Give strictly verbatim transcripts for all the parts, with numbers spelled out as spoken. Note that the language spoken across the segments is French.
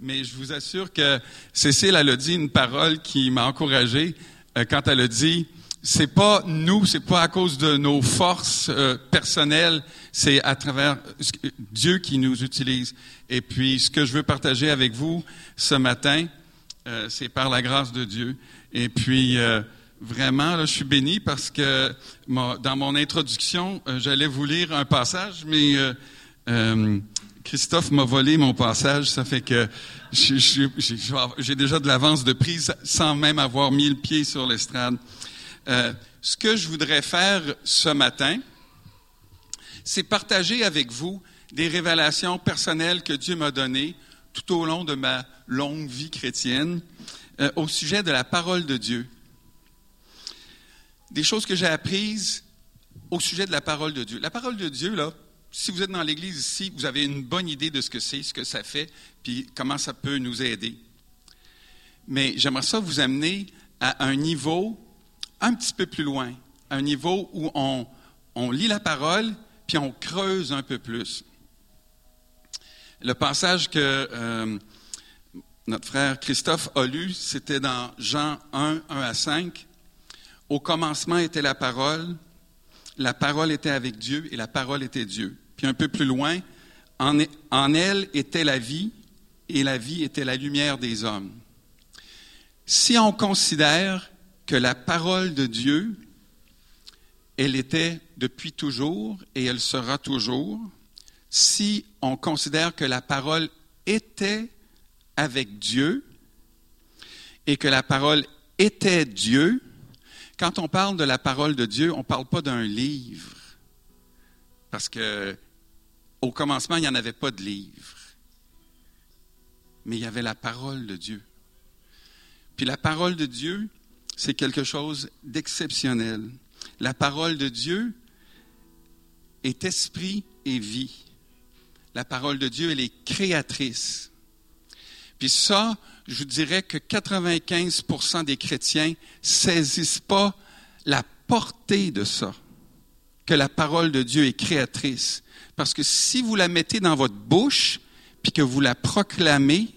mais je vous assure que Cécile, elle a dit une parole qui m'a encouragé euh, quand elle a dit « C'est pas nous, c'est pas à cause de nos forces euh, personnelles, c'est à travers Dieu qui nous utilise. » Et puis, ce que je veux partager avec vous ce matin, euh, c'est par la grâce de Dieu. Et puis... Euh, Vraiment, là, je suis béni parce que moi, dans mon introduction, euh, j'allais vous lire un passage, mais euh, euh, Christophe m'a volé mon passage. Ça fait que j'ai, j'ai, j'ai déjà de l'avance de prise sans même avoir mis le pied sur l'estrade. Euh, ce que je voudrais faire ce matin, c'est partager avec vous des révélations personnelles que Dieu m'a données tout au long de ma longue vie chrétienne euh, au sujet de la parole de Dieu. Des choses que j'ai apprises au sujet de la parole de Dieu. La parole de Dieu, là, si vous êtes dans l'Église ici, vous avez une bonne idée de ce que c'est, ce que ça fait, puis comment ça peut nous aider. Mais j'aimerais ça vous amener à un niveau un petit peu plus loin, un niveau où on, on lit la parole, puis on creuse un peu plus. Le passage que euh, notre frère Christophe a lu, c'était dans Jean un, un à cinq. « Au commencement était la parole, la parole était avec Dieu et la parole était Dieu. » Puis un peu plus loin, « En elle était la vie et la vie était la lumière des hommes. » Si on considère que la parole de Dieu, elle était depuis toujours et elle sera toujours, si on considère que la parole était avec Dieu et que la parole était Dieu, quand on parle de la parole de Dieu, on ne parle pas d'un livre, parce qu'au commencement, il n'y en avait pas de livre, mais il y avait la parole de Dieu. Puis la parole de Dieu, c'est quelque chose d'exceptionnel. La parole de Dieu est esprit et vie. La parole de Dieu, elle est créatrice. Puis ça, je vous dirais que quatre-vingt-quinze pour cent des chrétiens ne saisissent pas la portée de ça, que la parole de Dieu est créatrice. Parce que si vous la mettez dans votre bouche, puis que vous la proclamez,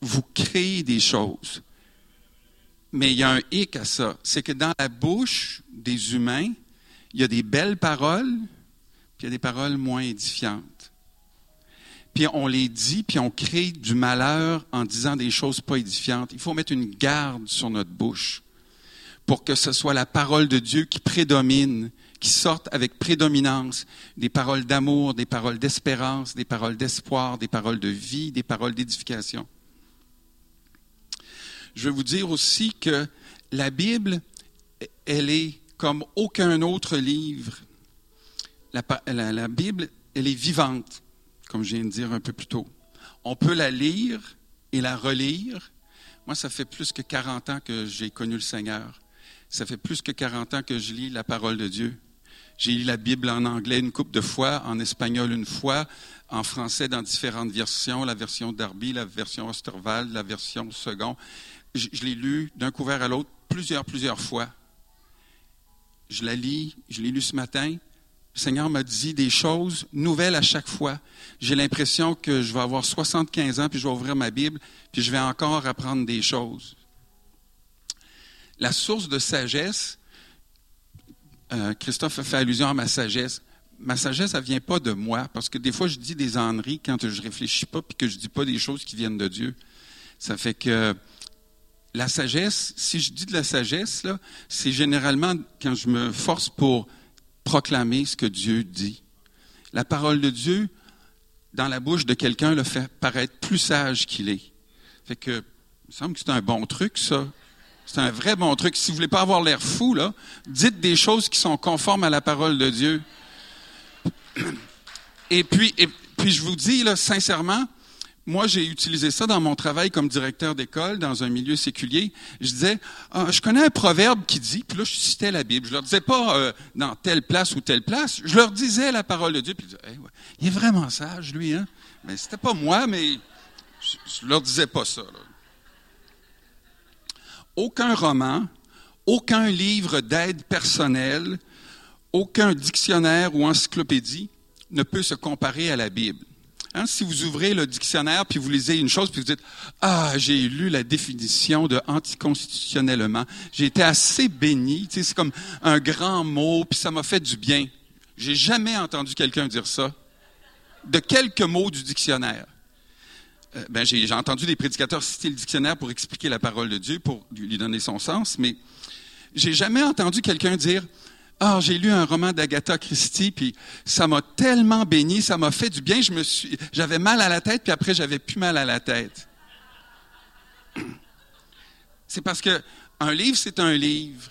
vous créez des choses. Mais il y a un hic à ça, c'est que dans la bouche des humains, il y a des belles paroles, puis il y a des paroles moins édifiantes. Puis on les dit, puis on crée du malheur en disant des choses pas édifiantes. Il faut mettre une garde sur notre bouche pour que ce soit la parole de Dieu qui prédomine, qui sorte avec prédominance des paroles d'amour, des paroles d'espérance, des paroles d'espoir, des paroles de vie, des paroles d'édification. Je veux vous dire aussi que la Bible, elle est comme aucun autre livre. La, la, la Bible, elle est vivante, comme je viens de dire un peu plus tôt. On peut la lire et la relire. Moi, ça fait plus que quarante ans que j'ai connu le Seigneur. Ça fait plus que quarante ans que je lis la parole de Dieu. J'ai lu la Bible en anglais une couple de fois, en espagnol une fois, en français dans différentes versions, la version Darby, la version Osterwald, la version Segond. Je, je l'ai lu d'un couvert à l'autre plusieurs, plusieurs fois. Je la lis, je l'ai lu ce matin. Le Seigneur m'a dit des choses nouvelles à chaque fois. J'ai l'impression que je vais avoir soixante-quinze ans, puis je vais ouvrir ma Bible, puis je vais encore apprendre des choses. La source de sagesse, euh, Christophe a fait allusion à ma sagesse. Ma sagesse, elle ne vient pas de moi, parce que des fois, je dis des âneries quand je ne réfléchis pas, puis que je ne dis pas des choses qui viennent de Dieu. Ça fait que la sagesse, si je dis de la sagesse, là, c'est généralement quand je me force pour proclamer ce que Dieu dit. La parole de Dieu, dans la bouche de quelqu'un, le fait paraître plus sage qu'il est. Fait que, il me semble que c'est un bon truc, ça. C'est un vrai bon truc. Si vous ne voulez pas avoir l'air fou, là, dites des choses qui sont conformes à la parole de Dieu. Et puis, et puis je vous dis, là, sincèrement, moi, j'ai utilisé ça dans mon travail comme directeur d'école, dans un milieu séculier. Je disais, ah, je connais un proverbe qui dit, puis là, je citais la Bible. Je leur disais pas euh, dans telle place ou telle place. Je leur disais la parole de Dieu. Puis ils disaient, hey, ouais, il est vraiment sage, lui, hein. Mais c'était pas moi, mais je, je leur disais pas ça, là. Aucun roman, aucun livre d'aide personnelle, aucun dictionnaire ou encyclopédie ne peut se comparer à la Bible. Hein, si vous ouvrez le dictionnaire puis vous lisez une chose puis vous dites « Ah, j'ai lu la définition de anticonstitutionnellement. J'ai été assez béni. » Tu sais, c'est comme un grand mot puis ça m'a fait du bien. J'ai jamais entendu quelqu'un dire ça. De quelques mots du dictionnaire. Euh, ben, j'ai, j'ai entendu des prédicateurs citer le dictionnaire pour expliquer la parole de Dieu, pour lui donner son sens, mais j'ai jamais entendu quelqu'un dire « Ah, j'ai lu un roman d'Agatha Christie, puis ça m'a tellement béni, ça m'a fait du bien, je me suis, j'avais mal à la tête, puis après, j'avais plus mal à la tête. » C'est parce que un livre, c'est un livre,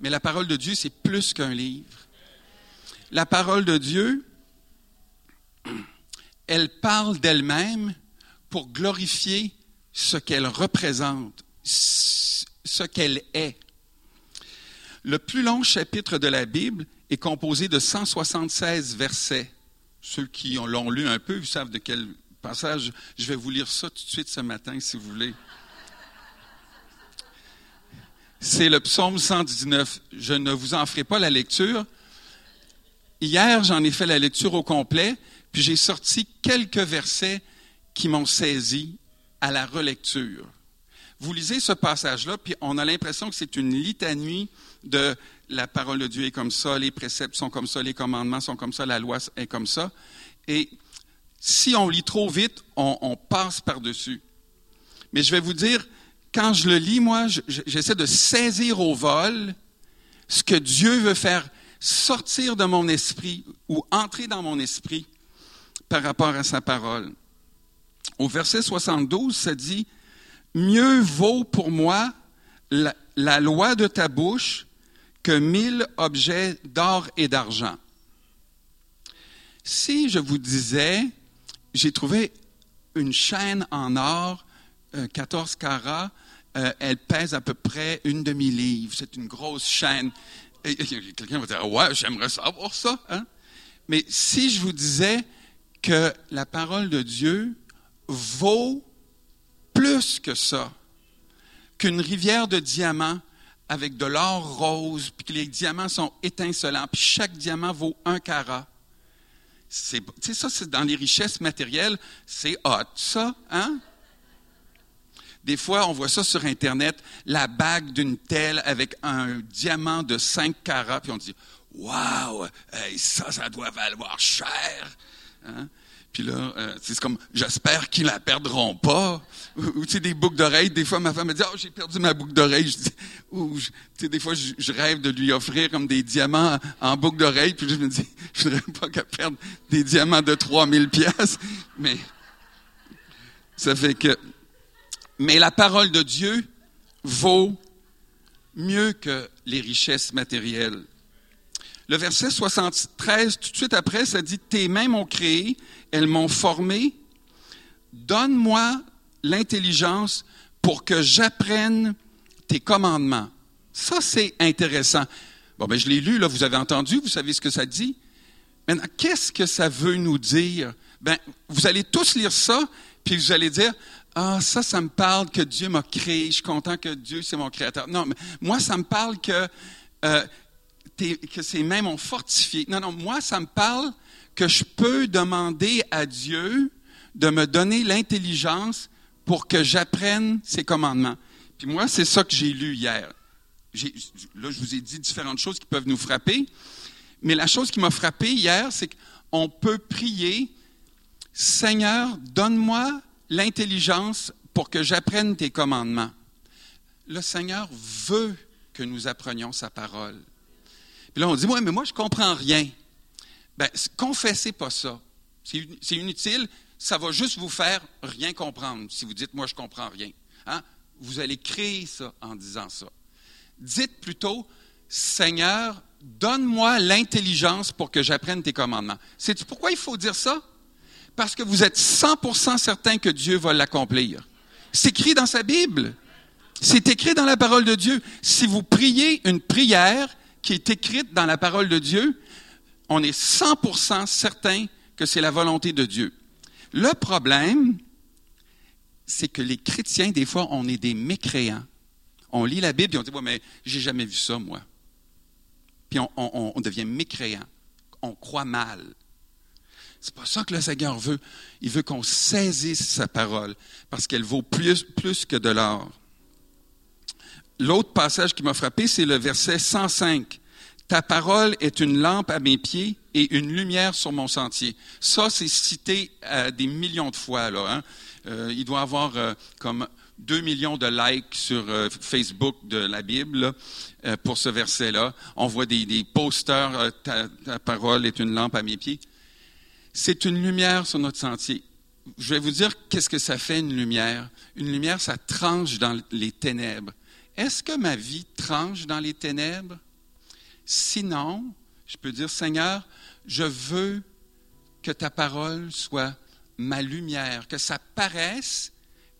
mais la parole de Dieu, c'est plus qu'un livre. La parole de Dieu, elle parle d'elle-même pour glorifier ce qu'elle représente, ce qu'elle est. Le plus long chapitre de la Bible est composé de cent soixante-seize versets. Ceux qui l'ont lu un peu, ils savent de quel passage. Je vais vous lire ça tout de suite ce matin, si vous voulez. C'est le psaume cent dix-neuf. Je ne vous en ferai pas la lecture. Hier, j'en ai fait la lecture au complet, puis j'ai sorti quelques versets qui m'ont saisi à la relecture. Vous lisez ce passage-là, puis on a l'impression que c'est une litanie de la parole de Dieu est comme ça, les préceptes sont comme ça, les commandements sont comme ça, la loi est comme ça. Et si on lit trop vite, on, on passe par-dessus. Mais je vais vous dire, quand je le lis, moi, je, j'essaie de saisir au vol ce que Dieu veut faire sortir de mon esprit ou entrer dans mon esprit par rapport à sa parole. Au verset soixante-douze, ça dit: « Mieux vaut pour moi la, la loi de ta bouche que mille objets d'or et d'argent. » Si je vous disais, j'ai trouvé une chaîne en or, euh, quatorze carats, euh, elle pèse à peu près une demi-livre. C'est une grosse chaîne. Et, et, quelqu'un va dire: « Ouais, j'aimerais savoir ça. » Hein? Mais si je vous disais que la parole de Dieu vaut plus que ça, qu'une rivière de diamants avec de l'or rose, puis que les diamants sont étincelants, puis chaque diamant vaut un carat. C'est, tu sais, ça, c'est dans les richesses matérielles, c'est hot, ça, hein? Des fois, on voit ça sur Internet, la bague d'une telle avec un diamant de cinq carats, puis on dit: « Wow, hey, ça, ça doit valoir cher! » Hein? Puis là, euh, c'est comme « J'espère qu'ils la perdront pas. » Ou, ou tu sais, des boucles d'oreilles. Des fois, ma femme me dit: « Oh, j'ai perdu ma boucle d'oreille. » Je dis, ou, tu sais, des fois, je, je rêve de lui offrir comme des diamants en boucle d'oreille. Puis je me dis, je voudrais pas qu'elle perde des diamants de trois mille piastres. Mais ça fait que... Mais la parole de Dieu vaut mieux que les richesses matérielles. Le verset soixante-treize, tout de suite après, ça dit: « Tes mains m'ont créé, elles m'ont formé. Donne-moi l'intelligence pour que j'apprenne tes commandements. » Ça, c'est intéressant. Bon, ben, je l'ai lu, là, vous avez entendu, vous savez ce que ça dit. Maintenant, qu'est-ce que ça veut nous dire? Ben, vous allez tous lire ça, puis vous allez dire: « Ah, ça, ça me parle que Dieu m'a créé, je suis content que Dieu, c'est mon créateur. » Non, mais moi, ça me parle que... Euh, que ses mains m'ont fortifié. Non, non, moi, ça me parle que je peux demander à Dieu de me donner l'intelligence pour que j'apprenne ses commandements. Puis moi, c'est ça que j'ai lu hier. J'ai, là, je vous ai dit différentes choses qui peuvent nous frapper, mais la chose qui m'a frappé hier, c'est qu'on peut prier: « Seigneur, donne-moi l'intelligence pour que j'apprenne tes commandements. » Le Seigneur veut que nous apprenions sa parole. Puis là, on dit: « Oui, mais moi, je ne comprends rien. » Bien, confessez pas ça. C'est, c'est inutile. Ça va juste vous faire rien comprendre si vous dites: « Moi, je ne comprends rien. » Hein? Vous allez créer ça en disant ça. Dites plutôt: « Seigneur, donne-moi l'intelligence pour que j'apprenne tes commandements. » Sais-tu pourquoi il faut dire ça? Parce que vous êtes cent pour cent certain que Dieu va l'accomplir. C'est écrit dans sa Bible. C'est écrit dans la parole de Dieu. Si vous priez une prière qui est écrite dans la parole de Dieu, on est cent pour cent certain que c'est la volonté de Dieu. Le problème, c'est que les chrétiens, des fois, on est des mécréants. On lit la Bible et on dit: « Ouais, mais j'ai jamais vu ça, moi. » Puis on, on, on devient mécréant. On croit mal. C'est pas ça que le Seigneur veut. Il veut qu'on saisisse sa parole parce qu'elle vaut plus, plus que de l'or. L'autre passage qui m'a frappé, c'est le verset cent cinq. « Ta parole est une lampe à mes pieds et une lumière sur mon sentier. » Ça, c'est cité euh, des millions de fois. Là, hein? euh, il doit y avoir euh, comme deux millions de likes sur euh, Facebook de la Bible là, euh, pour ce verset-là. On voit des, des posters euh, ta, « Ta parole est une lampe à mes pieds. » C'est une lumière sur notre sentier. Je vais vous dire qu'est-ce que ça fait une lumière. Une lumière, ça tranche dans les ténèbres. Est-ce que ma vie tranche dans les ténèbres? Sinon, je peux dire, Seigneur, je veux que ta parole soit ma lumière, que ça paraisse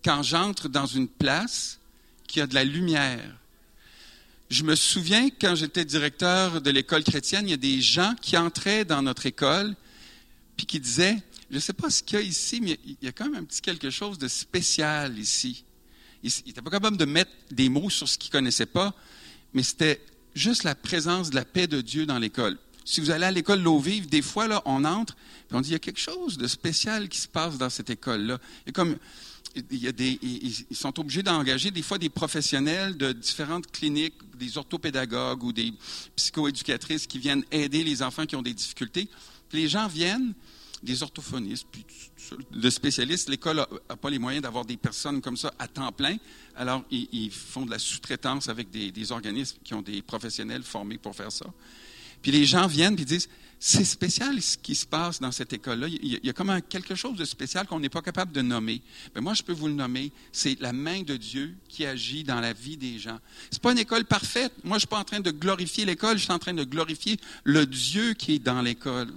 quand j'entre dans une place qu'il y a de la lumière. Je me souviens, quand j'étais directeur de l'école chrétienne, il y a des gens qui entraient dans notre école puis qui disaient, je ne sais pas ce qu'il y a ici, mais il y a quand même un petit quelque chose de spécial ici. Il n'était pas capable de mettre des mots sur ce qu'il ne connaissait pas, mais c'était juste la présence de la paix de Dieu dans l'école. Si vous allez à l'école L'Eau Vive, des fois, là, on entre et on dit, il y a quelque chose de spécial qui se passe dans cette école-là. Et comme, il y a des, ils sont obligés d'engager des fois des professionnels de différentes cliniques, des orthopédagogues ou des psychoéducatrices qui viennent aider les enfants qui ont des difficultés. Puis les gens viennent, des orthophonistes, puis de spécialistes. L'école n'a pas les moyens d'avoir des personnes comme ça à temps plein. Alors, ils, ils font de la sous-traitance avec des, des organismes qui ont des professionnels formés pour faire ça. Puis les gens viennent et disent, c'est spécial ce qui se passe dans cette école-là. Il y a, il y a comme un, quelque chose de spécial qu'on n'est pas capable de nommer. Mais moi, je peux vous le nommer. C'est la main de Dieu qui agit dans la vie des gens. C'est pas une école parfaite. Moi, je ne suis pas en train de glorifier l'école. Je suis en train de glorifier le Dieu qui est dans l'école.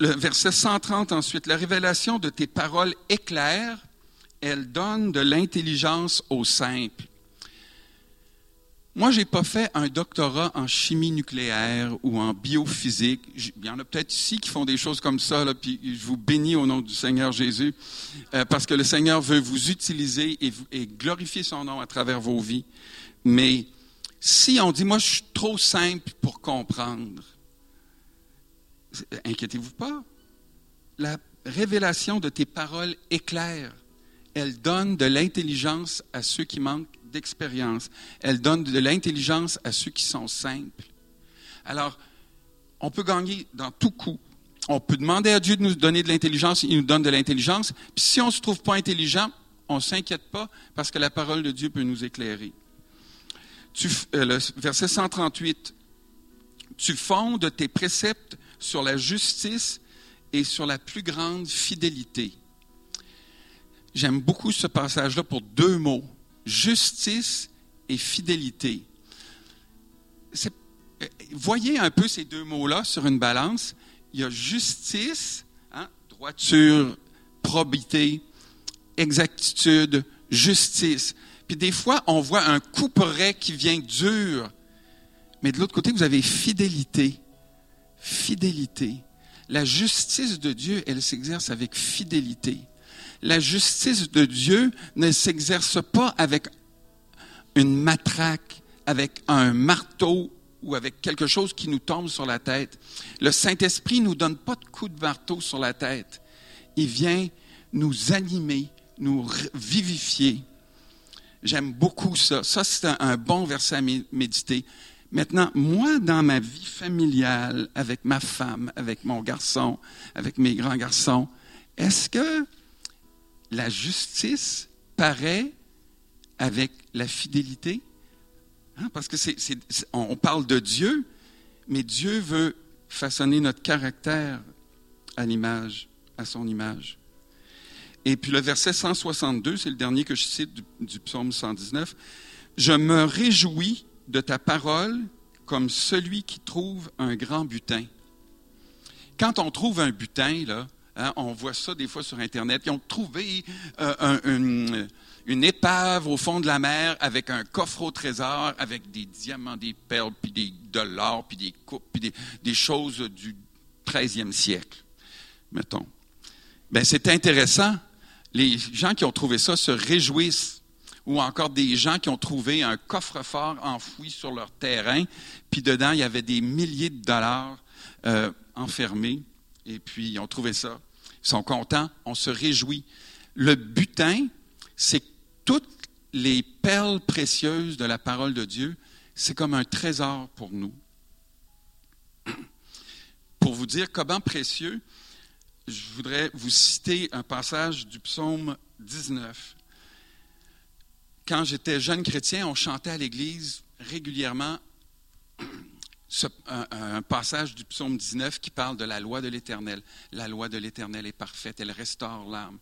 Le verset cent trente ensuite, « La révélation de tes paroles éclaire, elle donne de l'intelligence aux simples. » Moi, je n'ai pas fait un doctorat en chimie nucléaire ou en biophysique. Il y en a peut-être ici qui font des choses comme ça, là, puis je vous bénis au nom du Seigneur Jésus, euh, parce que le Seigneur veut vous utiliser et, et glorifier son nom à travers vos vies. Mais si on dit « Moi, je suis trop simple pour comprendre », inquiétez-vous pas. La révélation de tes paroles éclaire. Elle donne de l'intelligence à ceux qui manquent d'expérience. Elle donne de l'intelligence à ceux qui sont simples. Alors, on peut gagner dans tout coup. On peut demander à Dieu de nous donner de l'intelligence. Il nous donne de l'intelligence. Puis si on ne se trouve pas intelligent, on ne s'inquiète pas parce que la parole de Dieu peut nous éclairer. Tu, euh, le verset cent trente-huit. « Tu fondes tes préceptes sur la justice et sur la plus grande fidélité. » J'aime beaucoup ce passage-là pour deux mots, justice et fidélité. C'est, voyez un peu ces deux mots-là sur une balance. Il y a justice, hein, droiture, probité, exactitude, justice. Puis des fois, on voit un couperet qui vient dur, mais de l'autre côté, vous avez fidélité. Fidélité. La justice de Dieu, elle s'exerce avec fidélité. La justice de Dieu ne s'exerce pas avec une matraque, avec un marteau ou avec quelque chose qui nous tombe sur la tête. Le Saint-Esprit ne nous donne pas de coup de marteau sur la tête. Il vient nous animer, nous vivifier. J'aime beaucoup ça. Ça, c'est un, un bon verset à méditer. Maintenant, moi, dans ma vie familiale, avec ma femme, avec mon garçon, avec mes grands garçons, est-ce que la justice paraît avec la fidélité? Hein? Parce que c'est, c'est, c'est, on parle de Dieu, mais Dieu veut façonner notre caractère à l'image, à son image. Et puis le verset cent soixante-deux, c'est le dernier que je cite du, du psaume cent dix-neuf. « Je me réjouis de ta parole comme celui qui trouve un grand butin. » Quand on trouve un butin, là, hein, on voit ça des fois sur Internet, ils ont trouvé euh, un, une, une épave au fond de la mer avec un coffre au trésor, avec des diamants, des perles, puis des, de l'or, puis des coupes, puis des, des choses du treizième siècle, mettons. Bien, c'est intéressant. Les gens qui ont trouvé ça se réjouissent. Ou encore des gens qui ont trouvé un coffre-fort enfoui sur leur terrain, puis dedans, il y avait des milliers de dollars. Euh, enfermés, et puis ils ont trouvé ça. Ils sont contents, on se réjouit. Le butin, c'est toutes les perles précieuses de la parole de Dieu, c'est comme un trésor pour nous. Pour vous dire comment précieux, je voudrais vous citer un passage du psaume dix-neuf. Quand j'étais jeune chrétien, on chantait à l'église régulièrement ce, un, un passage du psaume dix-neuf qui parle de la loi de l'Éternel. La loi de l'Éternel est parfaite, elle restaure l'âme.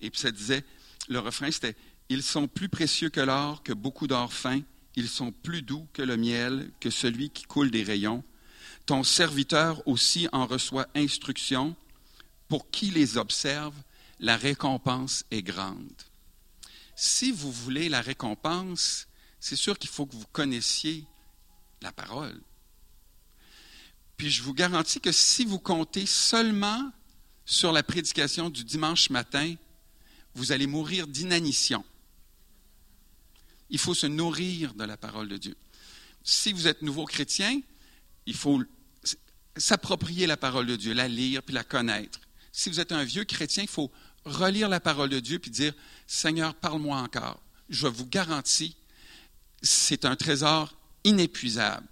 Et puis ça disait, le refrain c'était « Ils sont plus précieux que l'or, que beaucoup d'or fin. Ils sont plus doux que le miel, que celui qui coule des rayons. Ton serviteur aussi en reçoit instruction. Pour qui les observe, la récompense est grande. » Si vous voulez la récompense, c'est sûr qu'il faut que vous connaissiez la parole. Puis je vous garantis que si vous comptez seulement sur la prédication du dimanche matin, vous allez mourir d'inanition. Il faut se nourrir de la parole de Dieu. Si vous êtes nouveau chrétien, il faut s'approprier la parole de Dieu, la lire puis la connaître. Si vous êtes un vieux chrétien, il faut relire la parole de Dieu puis dire « Seigneur, parle-moi encore ». Je vous garantis, c'est un trésor inépuisable.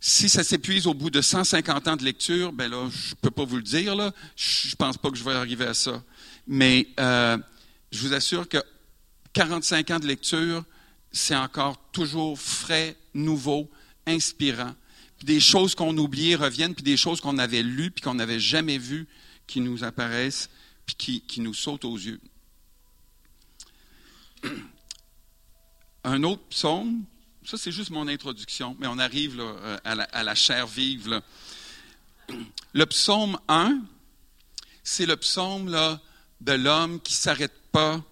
Si ça s'épuise au bout de cent cinquante ans de lecture, ben là, je ne peux pas vous le dire, là. Je ne pense pas que je vais arriver à ça. Mais euh, je vous assure que quarante-cinq ans de lecture, c'est encore toujours frais, nouveau, inspirant. Puis des choses qu'on oubliait reviennent, puis des choses qu'on avait lues, puis qu'on n'avait jamais vues, qui nous apparaissent, puis qui, qui nous sautent aux yeux. Un autre psaume, ça c'est juste mon introduction, mais on arrive là, à, la, à la chair vive. Là. Le psaume un, c'est le psaume là, de l'homme qui ne s'arrête pas,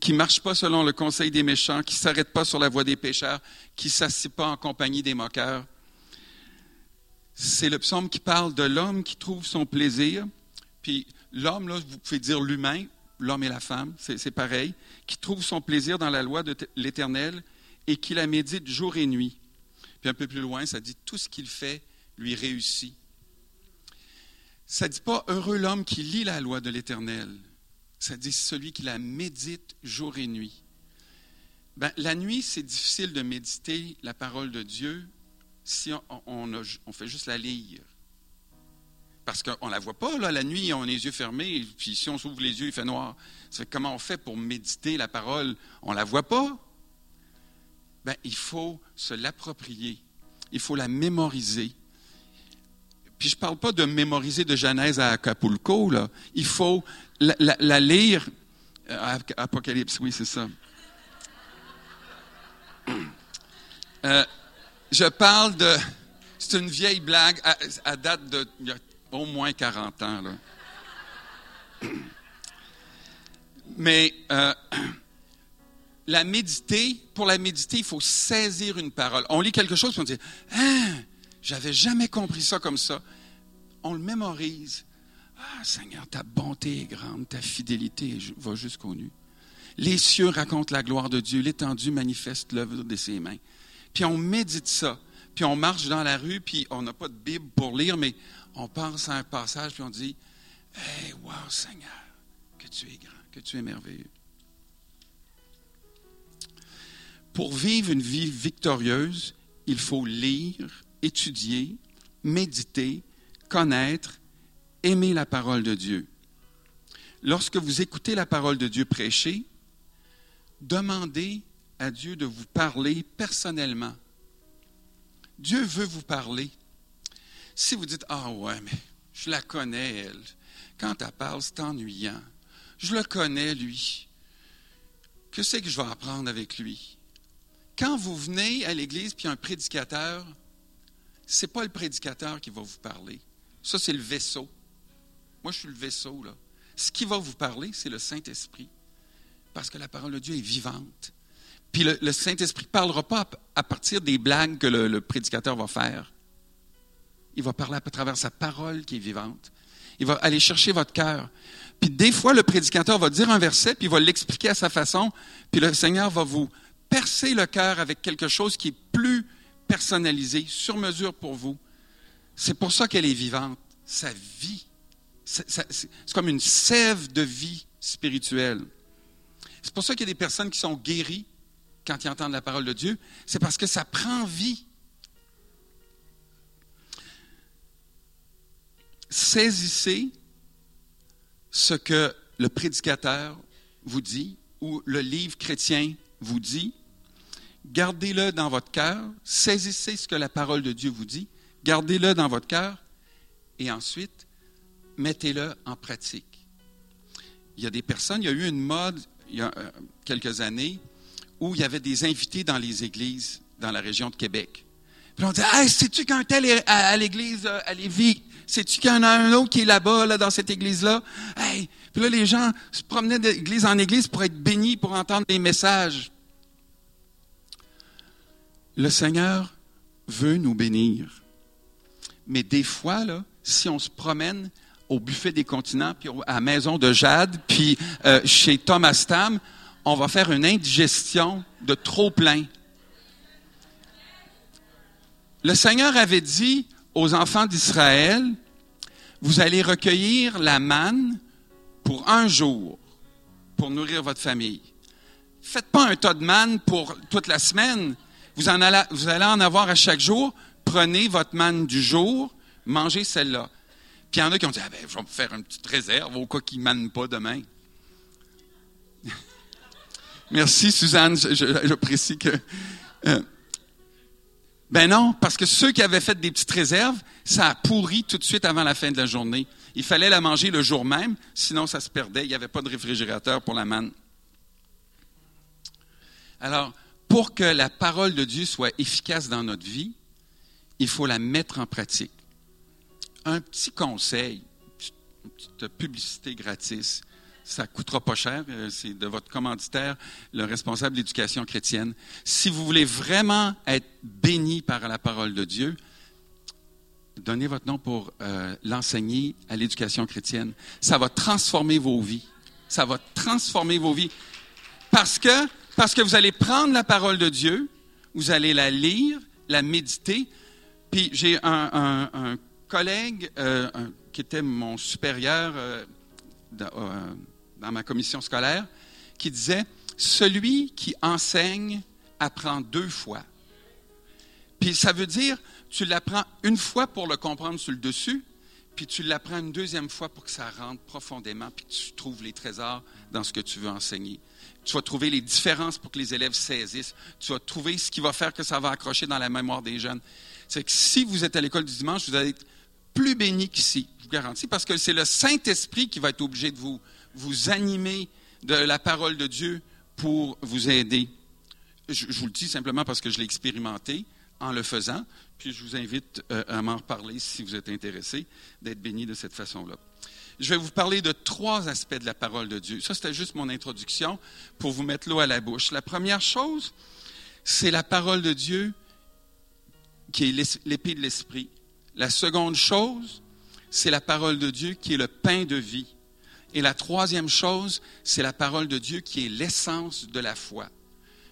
qui ne marche pas selon le conseil des méchants, qui ne s'arrête pas sur la voie des pécheurs, qui ne s'assied pas en compagnie des moqueurs. C'est le psaume qui parle de l'homme qui trouve son plaisir, puis l'homme, là, vous pouvez dire l'humain, l'homme et la femme, c'est, c'est pareil, qui trouve son plaisir dans la loi de l'Éternel et qui la médite jour et nuit. Puis un peu plus loin, ça dit « tout ce qu'il fait lui réussit ». Ça ne dit pas « heureux l'homme qui lit la loi de l'Éternel ». Ça dit « celui qui la médite jour et nuit ». Ben, la nuit, c'est difficile de méditer la parole de Dieu si on, on, a, on fait juste la lire. Parce qu'on ne la voit pas, là, la nuit, on a les yeux fermés, puis si on s'ouvre les yeux, il fait noir. Ça fait que comment on fait pour méditer la parole? On ne la voit pas. Bien, il faut se l'approprier. Il faut la mémoriser. Puis je ne parle pas de mémoriser de Genèse à Acapulco, là. Il faut la, la, la lire. Euh, Apocalypse, oui, c'est ça. Euh, je parle de... C'est une vieille blague à, à date de... Au moins quarante ans, là. Mais euh, la méditer, pour la méditer, il faut saisir une parole. On lit quelque chose et on dit « Ah, j'avais jamais compris ça comme ça. » On le mémorise. « Ah, Seigneur, ta bonté est grande, ta fidélité va jusqu'aux nues. Les cieux racontent la gloire de Dieu, l'étendue manifeste l'œuvre de ses mains. » Puis on médite ça, puis on marche dans la rue, puis on n'a pas de Bible pour lire, mais... On pense à un passage, puis on dit « Hey, wow, Seigneur, que tu es grand, que tu es merveilleux. » Pour vivre une vie victorieuse, il faut lire, étudier, méditer, connaître, aimer la parole de Dieu. Lorsque vous écoutez la parole de Dieu prêchée, demandez à Dieu de vous parler personnellement. Dieu veut vous parler. Si vous dites « Ah ouais, mais je la connais, elle. Quand elle parle, c'est ennuyant. Je le connais, lui. Que c'est que je vais apprendre avec lui? » Quand vous venez à l'église, puis il y a un prédicateur, ce n'est pas le prédicateur qui va vous parler. Ça, c'est le vaisseau. Moi, je suis le vaisseau, là. Ce qui va vous parler, c'est le Saint-Esprit. Parce que la parole de Dieu est vivante. Puis le, le Saint-Esprit ne parlera pas à, à partir des blagues que le, le prédicateur va faire. Il va parler à travers sa parole qui est vivante. Il va aller chercher votre cœur. Puis des fois, le prédicateur va dire un verset, puis il va l'expliquer à sa façon, puis le Seigneur va vous percer le cœur avec quelque chose qui est plus personnalisé, sur mesure pour vous. C'est pour ça qu'elle est vivante. Sa vie, c'est, ça, c'est, c'est comme une sève de vie spirituelle. C'est pour ça qu'il y a des personnes qui sont guéries quand ils entendent la parole de Dieu. C'est parce que ça prend vie. Saisissez ce que le prédicateur vous dit ou le livre chrétien vous dit. Gardez-le dans votre cœur. Saisissez ce que la parole de Dieu vous dit. Gardez-le dans votre cœur et ensuite, mettez-le en pratique. Il y a des personnes, il y a eu une mode il y a quelques années où il y avait des invités dans les églises dans la région de Québec. Puis on disait « Hey, sais-tu qu'un tel est à, à l'église à Lévis? Sais-tu qu'il y en a un autre qui est là-bas, là, dans cette église-là? Hey! » Puis là, les gens se promenaient d'église en église pour être bénis, pour entendre des messages. Le Seigneur veut nous bénir. Mais des fois, là, si on se promène au buffet des continents, puis à la maison de Jade, puis euh, chez Thomas Tam, on va faire une indigestion de trop-plein. Le Seigneur avait dit aux enfants d'Israël, « Vous allez recueillir la manne pour un jour, pour nourrir votre famille. Faites pas un tas de manne pour toute la semaine. » Vous, en allez, vous allez en avoir à chaque jour. Prenez votre manne du jour, mangez celle-là. Puis il y en a qui ont dit, ah ben, je vais me faire une petite réserve au cas qu'ils ne mannent pas demain. Merci, Suzanne, je, je, j'apprécie que... Euh, ben non, parce que ceux qui avaient fait des petites réserves, ça a pourri tout de suite avant la fin de la journée. Il fallait la manger le jour même, sinon ça se perdait. Il n'y avait pas de réfrigérateur pour la manne. Alors... Pour que la parole de Dieu soit efficace dans notre vie, il faut la mettre en pratique. Un petit conseil, une petite publicité gratis, ça ne coûtera pas cher, c'est de votre commanditaire, le responsable de l'éducation chrétienne. Si vous voulez vraiment être béni par la parole de Dieu, donnez votre nom pour euh, l'enseigner à l'éducation chrétienne. Ça va transformer vos vies. Ça va transformer vos vies. Parce que... Parce que vous allez prendre la parole de Dieu, vous allez la lire, la méditer. Puis j'ai un, un, un collègue euh, un, qui était mon supérieur euh, dans, euh, dans ma commission scolaire, qui disait, « Celui qui enseigne apprend deux fois. » Puis ça veut dire, tu l'apprends une fois pour le comprendre sur le dessus, puis tu l'apprends une deuxième fois pour que ça rentre profondément, puis que tu trouves les trésors dans ce que tu veux enseigner. Tu vas trouver les différences pour que les élèves saisissent. Tu vas trouver ce qui va faire que ça va accrocher dans la mémoire des jeunes. C'est que si vous êtes à l'école du dimanche, vous allez être plus bénis qu'ici, je vous garantis, parce que c'est le Saint-Esprit qui va être obligé de vous, vous animer de la parole de Dieu pour vous aider. Je, je vous le dis simplement parce que je l'ai expérimenté en le faisant, puis je vous invite euh, à m'en reparler si vous êtes intéressé d'être béni de cette façon-là. Je vais vous parler de trois aspects de la parole de Dieu. Ça, c'était juste mon introduction pour vous mettre l'eau à la bouche. La première chose, c'est la parole de Dieu qui est l'épée de l'esprit. La seconde chose, c'est la parole de Dieu qui est le pain de vie. Et la troisième chose, c'est la parole de Dieu qui est l'essence de la foi.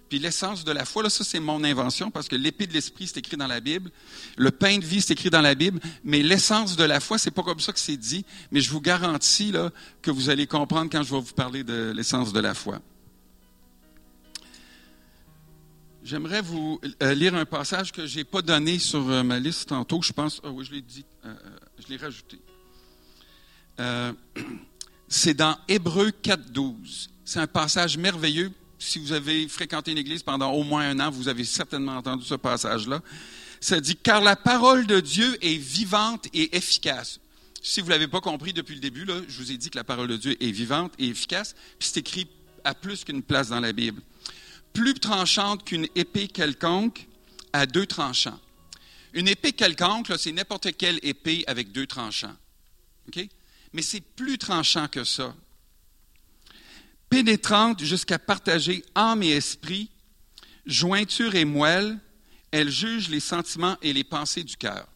Puis l'essence de la foi, là, ça, c'est mon invention, parce que l'épée de l'esprit, c'est écrit dans la Bible. Le pain de vie, c'est écrit dans la Bible. Mais l'essence de la foi, c'est pas comme ça que c'est dit. Mais je vous garantis, là, que vous allez comprendre quand je vais vous parler de l'essence de la foi. J'aimerais vous euh, lire un passage que j'ai pas donné sur euh, ma liste tantôt. Je pense, ah oh, oui, je l'ai dit, euh, je l'ai rajouté. Euh, c'est dans Hébreux quatre douze. C'est un passage merveilleux. Si vous avez fréquenté une église pendant au moins un an, vous avez certainement entendu ce passage-là. Ça dit « Car la parole de Dieu est vivante et efficace. » Si vous ne l'avez pas compris depuis le début, là, je vous ai dit que la parole de Dieu est vivante et efficace, puis c'est écrit à plus qu'une place dans la Bible. « Plus tranchante qu'une épée quelconque à deux tranchants. » Une épée quelconque, là, c'est n'importe quelle épée avec deux tranchants. Okay? Mais c'est plus tranchant que ça. Pénétrante jusqu'à partager âme et esprit, jointure et moelle, elle juge les sentiments et les pensées du cœur.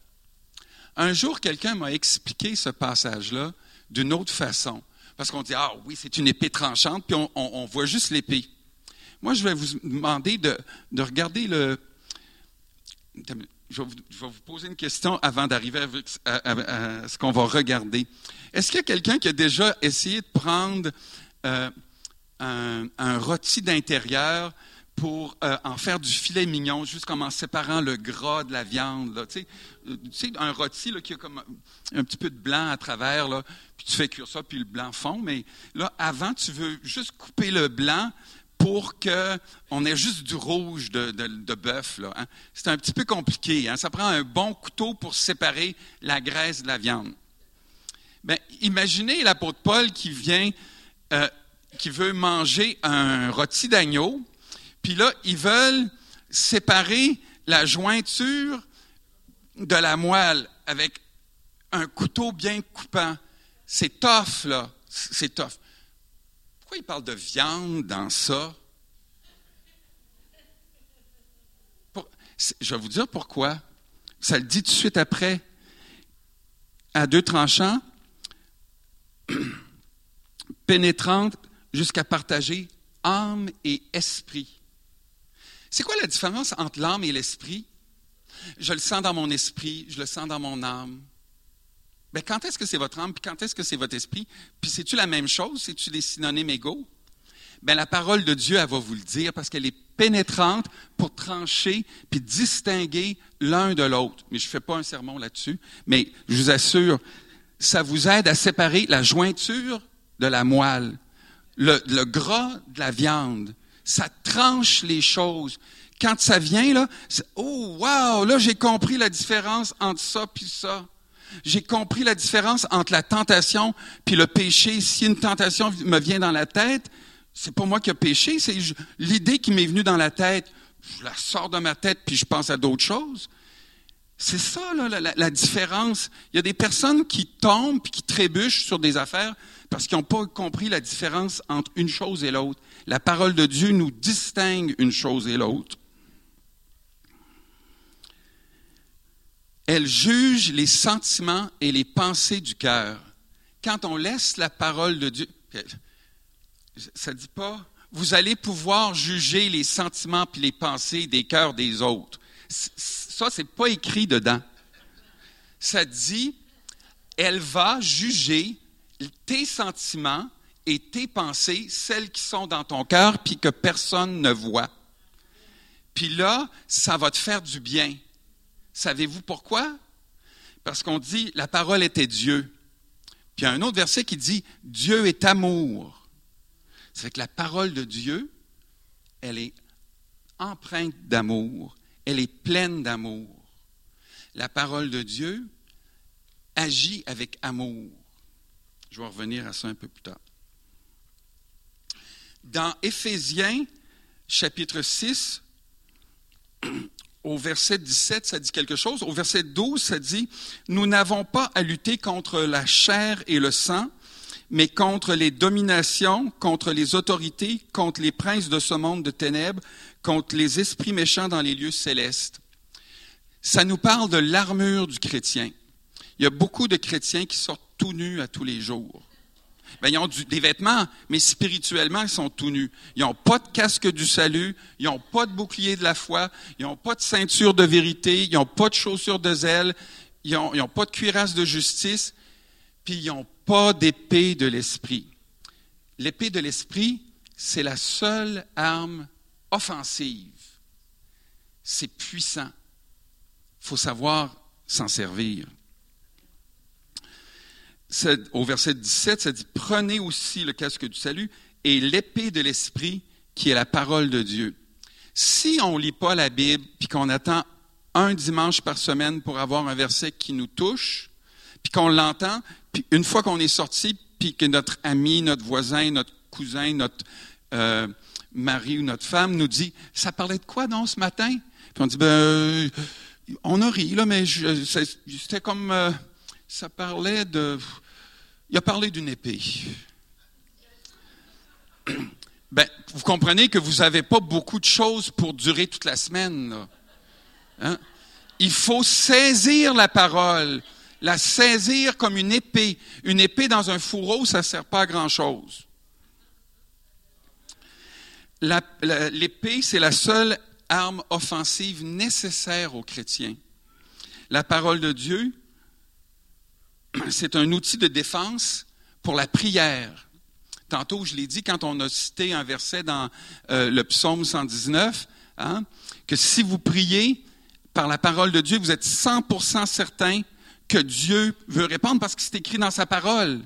Un jour, quelqu'un m'a expliqué ce passage-là d'une autre façon. Parce qu'on dit, ah oui, c'est une épée tranchante, puis on, on, on voit juste l'épée. Moi, je vais vous demander de, de regarder le... je vais vous poser une question avant d'arriver à, à, à ce qu'on va regarder. Est-ce qu'il y a quelqu'un qui a déjà essayé de prendre euh, un, un rôti d'intérieur pour euh, en faire du filet mignon, juste comme en séparant le gras de la viande, là, tu sais, euh, tu sais, un rôti là, qui a comme un petit peu de blanc à travers, là, puis tu fais cuire ça, puis le blanc fond, mais là, avant, tu veux juste couper le blanc pour qu'on ait juste du rouge de, de, de bœuf, là, hein? C'est un petit peu compliqué, hein? Ça prend un bon couteau pour séparer la graisse de la viande. Bien, imaginez l'apôtre Paul qui vient, euh, qui veut manger un rôti d'agneau, puis là, ils veulent séparer la jointure de la moelle avec un couteau bien coupant. C'est tough, là. C'est tough. Pourquoi ils parlent de viande dans ça? Pour... Je vais vous dire pourquoi. Ça le dit tout de suite après. À deux tranchants, pénétrantes jusqu'à partager âme et esprit. C'est quoi la différence entre l'âme et l'esprit? Je le sens dans mon esprit, je le sens dans mon âme. Bien, quand est-ce que c'est votre âme, puis quand est-ce que c'est votre esprit? Puis, c'est-tu la même chose? C'est-tu des synonymes égaux? Bien, la parole de Dieu, elle va vous le dire, parce qu'elle est pénétrante pour trancher puis distinguer l'un de l'autre. Mais je ne fais pas un sermon là-dessus, mais je vous assure, ça vous aide à séparer la jointure de la moelle, le, le gras de la viande. Ça tranche les choses. Quand ça vient, là, c'est, oh, wow, là, j'ai compris la différence entre ça puis ça. J'ai compris la différence entre la tentation puis le péché. Si une tentation me vient dans la tête, c'est pas moi qui ai péché, c'est je, l'idée qui m'est venue dans la tête. Je la sors de ma tête puis je pense à d'autres choses. C'est ça, là, la, la, la différence. Il y a des personnes qui tombent puis qui trébuchent sur des affaires parce qu'ils n'ont pas compris la différence entre une chose et l'autre. La parole de Dieu nous distingue une chose et l'autre. Elle juge les sentiments et les pensées du cœur. Quand on laisse la parole de Dieu, ça ne dit pas, vous allez pouvoir juger les sentiments puis les pensées des cœurs des autres. Ça, c'est pas écrit dedans. Ça dit, elle va juger tes sentiments et tes pensées, celles qui sont dans ton cœur puis que personne ne voit. Puis là, ça va te faire du bien. Savez-vous pourquoi? Parce qu'on dit, la parole était Dieu. Puis il y a un autre verset qui dit, Dieu est amour. C'est que la parole de Dieu, elle est empreinte d'amour. Elle est pleine d'amour. La parole de Dieu agit avec amour. Je vais revenir à ça un peu plus tard. Dans Éphésiens, chapitre six, au verset dix-sept, ça dit quelque chose. Au verset douze, ça dit « Nous n'avons pas à lutter contre la chair et le sang, mais contre les dominations, contre les autorités, contre les princes de ce monde de ténèbres, contre les esprits méchants dans les lieux célestes. » Ça nous parle de l'armure du chrétien. Il y a beaucoup de chrétiens qui sortent tout nus à tous les jours. Bien, ils ont du, des vêtements, mais spirituellement, ils sont tout nus. Ils n'ont pas de casque du salut, ils n'ont pas de bouclier de la foi, ils n'ont pas de ceinture de vérité, ils n'ont pas de chaussures de zèle, ils n'ont, ils n'ont pas de cuirasse de justice, puis ils n'ont pas d'épée de l'esprit. L'épée de l'esprit, c'est la seule arme offensive. C'est puissant. Il faut savoir s'en servir. C'est, au verset dix-sept, ça dit « Prenez aussi le casque du salut et l'épée de l'esprit qui est la parole de Dieu. » Si on ne lit pas la Bible puis qu'on attend un dimanche par semaine pour avoir un verset qui nous touche, puis qu'on l'entend, puis une fois qu'on est sorti, puis que notre ami, notre voisin, notre cousin, notre... Euh, Marie ou notre femme nous dit, ça parlait de quoi, non, ce matin? Puis on dit, ben, on a ri, là, mais je, c'était comme, euh, ça parlait de, il a parlé d'une épée. Ben, vous comprenez que vous n'avez pas beaucoup de choses pour durer toute la semaine, là. Hein? Il faut saisir la parole, la saisir comme une épée. Une épée dans un fourreau, ça ne sert pas à grand-chose. La, la, l'épée, c'est la seule arme offensive nécessaire aux chrétiens. La parole de Dieu, c'est un outil de défense pour la prière. Tantôt, je l'ai dit, quand on a cité un verset dans euh, le psaume cent dix-neuf, hein, que si vous priez par la parole de Dieu, vous êtes cent pour cent certain que Dieu veut répondre parce que c'est écrit dans sa parole.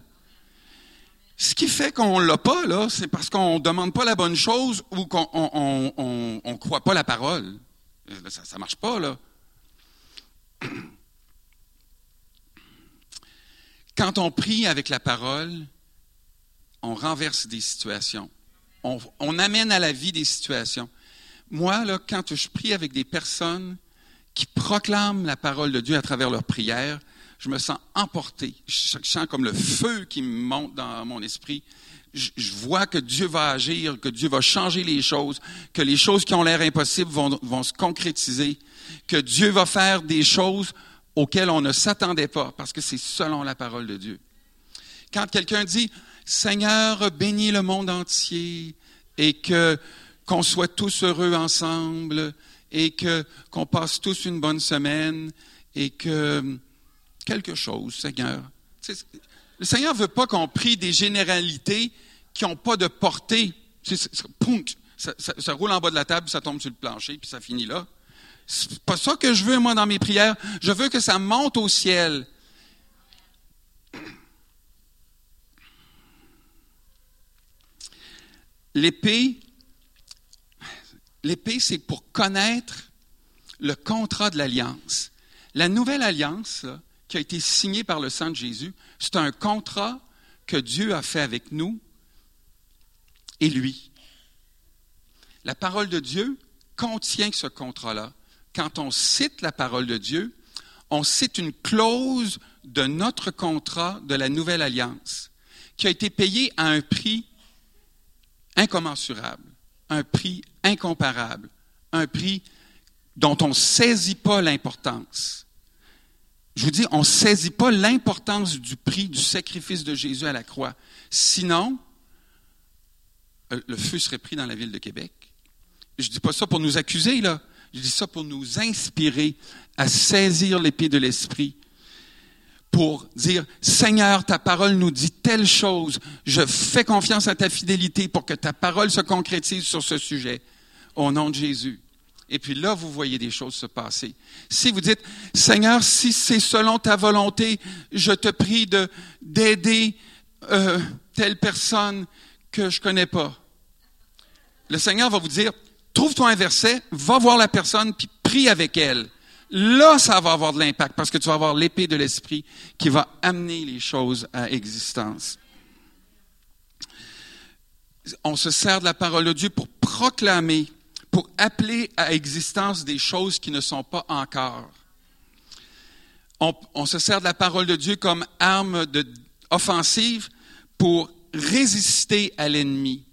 Ce qui fait qu'on ne l'a pas, là, c'est parce qu'on ne demande pas la bonne chose ou qu'on on, on, on, on croit pas la parole. Ça ne marche pas, là. Quand on prie avec la parole, on renverse des situations. On, on amène à la vie des situations. Moi, là, quand je prie avec des personnes qui proclament la parole de Dieu à travers leurs prières, je me sens emporté. Je sens comme le feu qui me monte dans mon esprit. Je, je vois que Dieu va agir, que Dieu va changer les choses, que les choses qui ont l'air impossibles vont, vont se concrétiser, que Dieu va faire des choses auxquelles on ne s'attendait pas, parce que c'est selon la parole de Dieu. Quand quelqu'un dit « Seigneur, bénis le monde entier et que qu'on soit tous heureux ensemble et que qu'on passe tous une bonne semaine et que... » Quelque chose, Seigneur. Le Seigneur ne veut pas qu'on prie des généralités qui n'ont pas de portée. C'est, c'est, ça, ça, ça roule en bas de la table, ça tombe sur le plancher, puis ça finit là. C'est pas ça que je veux, moi, dans mes prières. Je veux que ça monte au ciel. L'épée, l'épée, c'est pour connaître le contrat de l'alliance. La nouvelle alliance, là, qui a été signé par le sang de Jésus, c'est un contrat que Dieu a fait avec nous et lui. La parole de Dieu contient ce contrat-là. Quand on cite la parole de Dieu, on cite une clause de notre contrat de la nouvelle alliance qui a été payée à un prix incommensurable, un prix incomparable, un prix dont on ne saisit pas l'importance. Je vous dis, on ne saisit pas l'importance du prix du sacrifice de Jésus à la croix. Sinon, le feu serait pris dans la ville de Québec. Je ne dis pas ça pour nous accuser, là. Je dis ça pour nous inspirer à saisir l'épée de l'esprit, pour dire, Seigneur, ta parole nous dit telle chose. Je fais confiance à ta fidélité pour que ta parole se concrétise sur ce sujet. Au nom de Jésus. Et puis là, vous voyez des choses se passer. Si vous dites, Seigneur, si c'est selon ta volonté, je te prie de, d'aider euh, telle personne que je connais pas. Le Seigneur va vous dire, trouve-toi un verset, va voir la personne, puis prie avec elle. Là, ça va avoir de l'impact, parce que tu vas avoir l'épée de l'esprit qui va amener les choses à existence. On se sert de la parole de Dieu pour proclamer, pour appeler à existence des choses qui ne sont pas encore. On, on se sert de la parole de Dieu comme arme de, offensive pour résister à l'ennemi.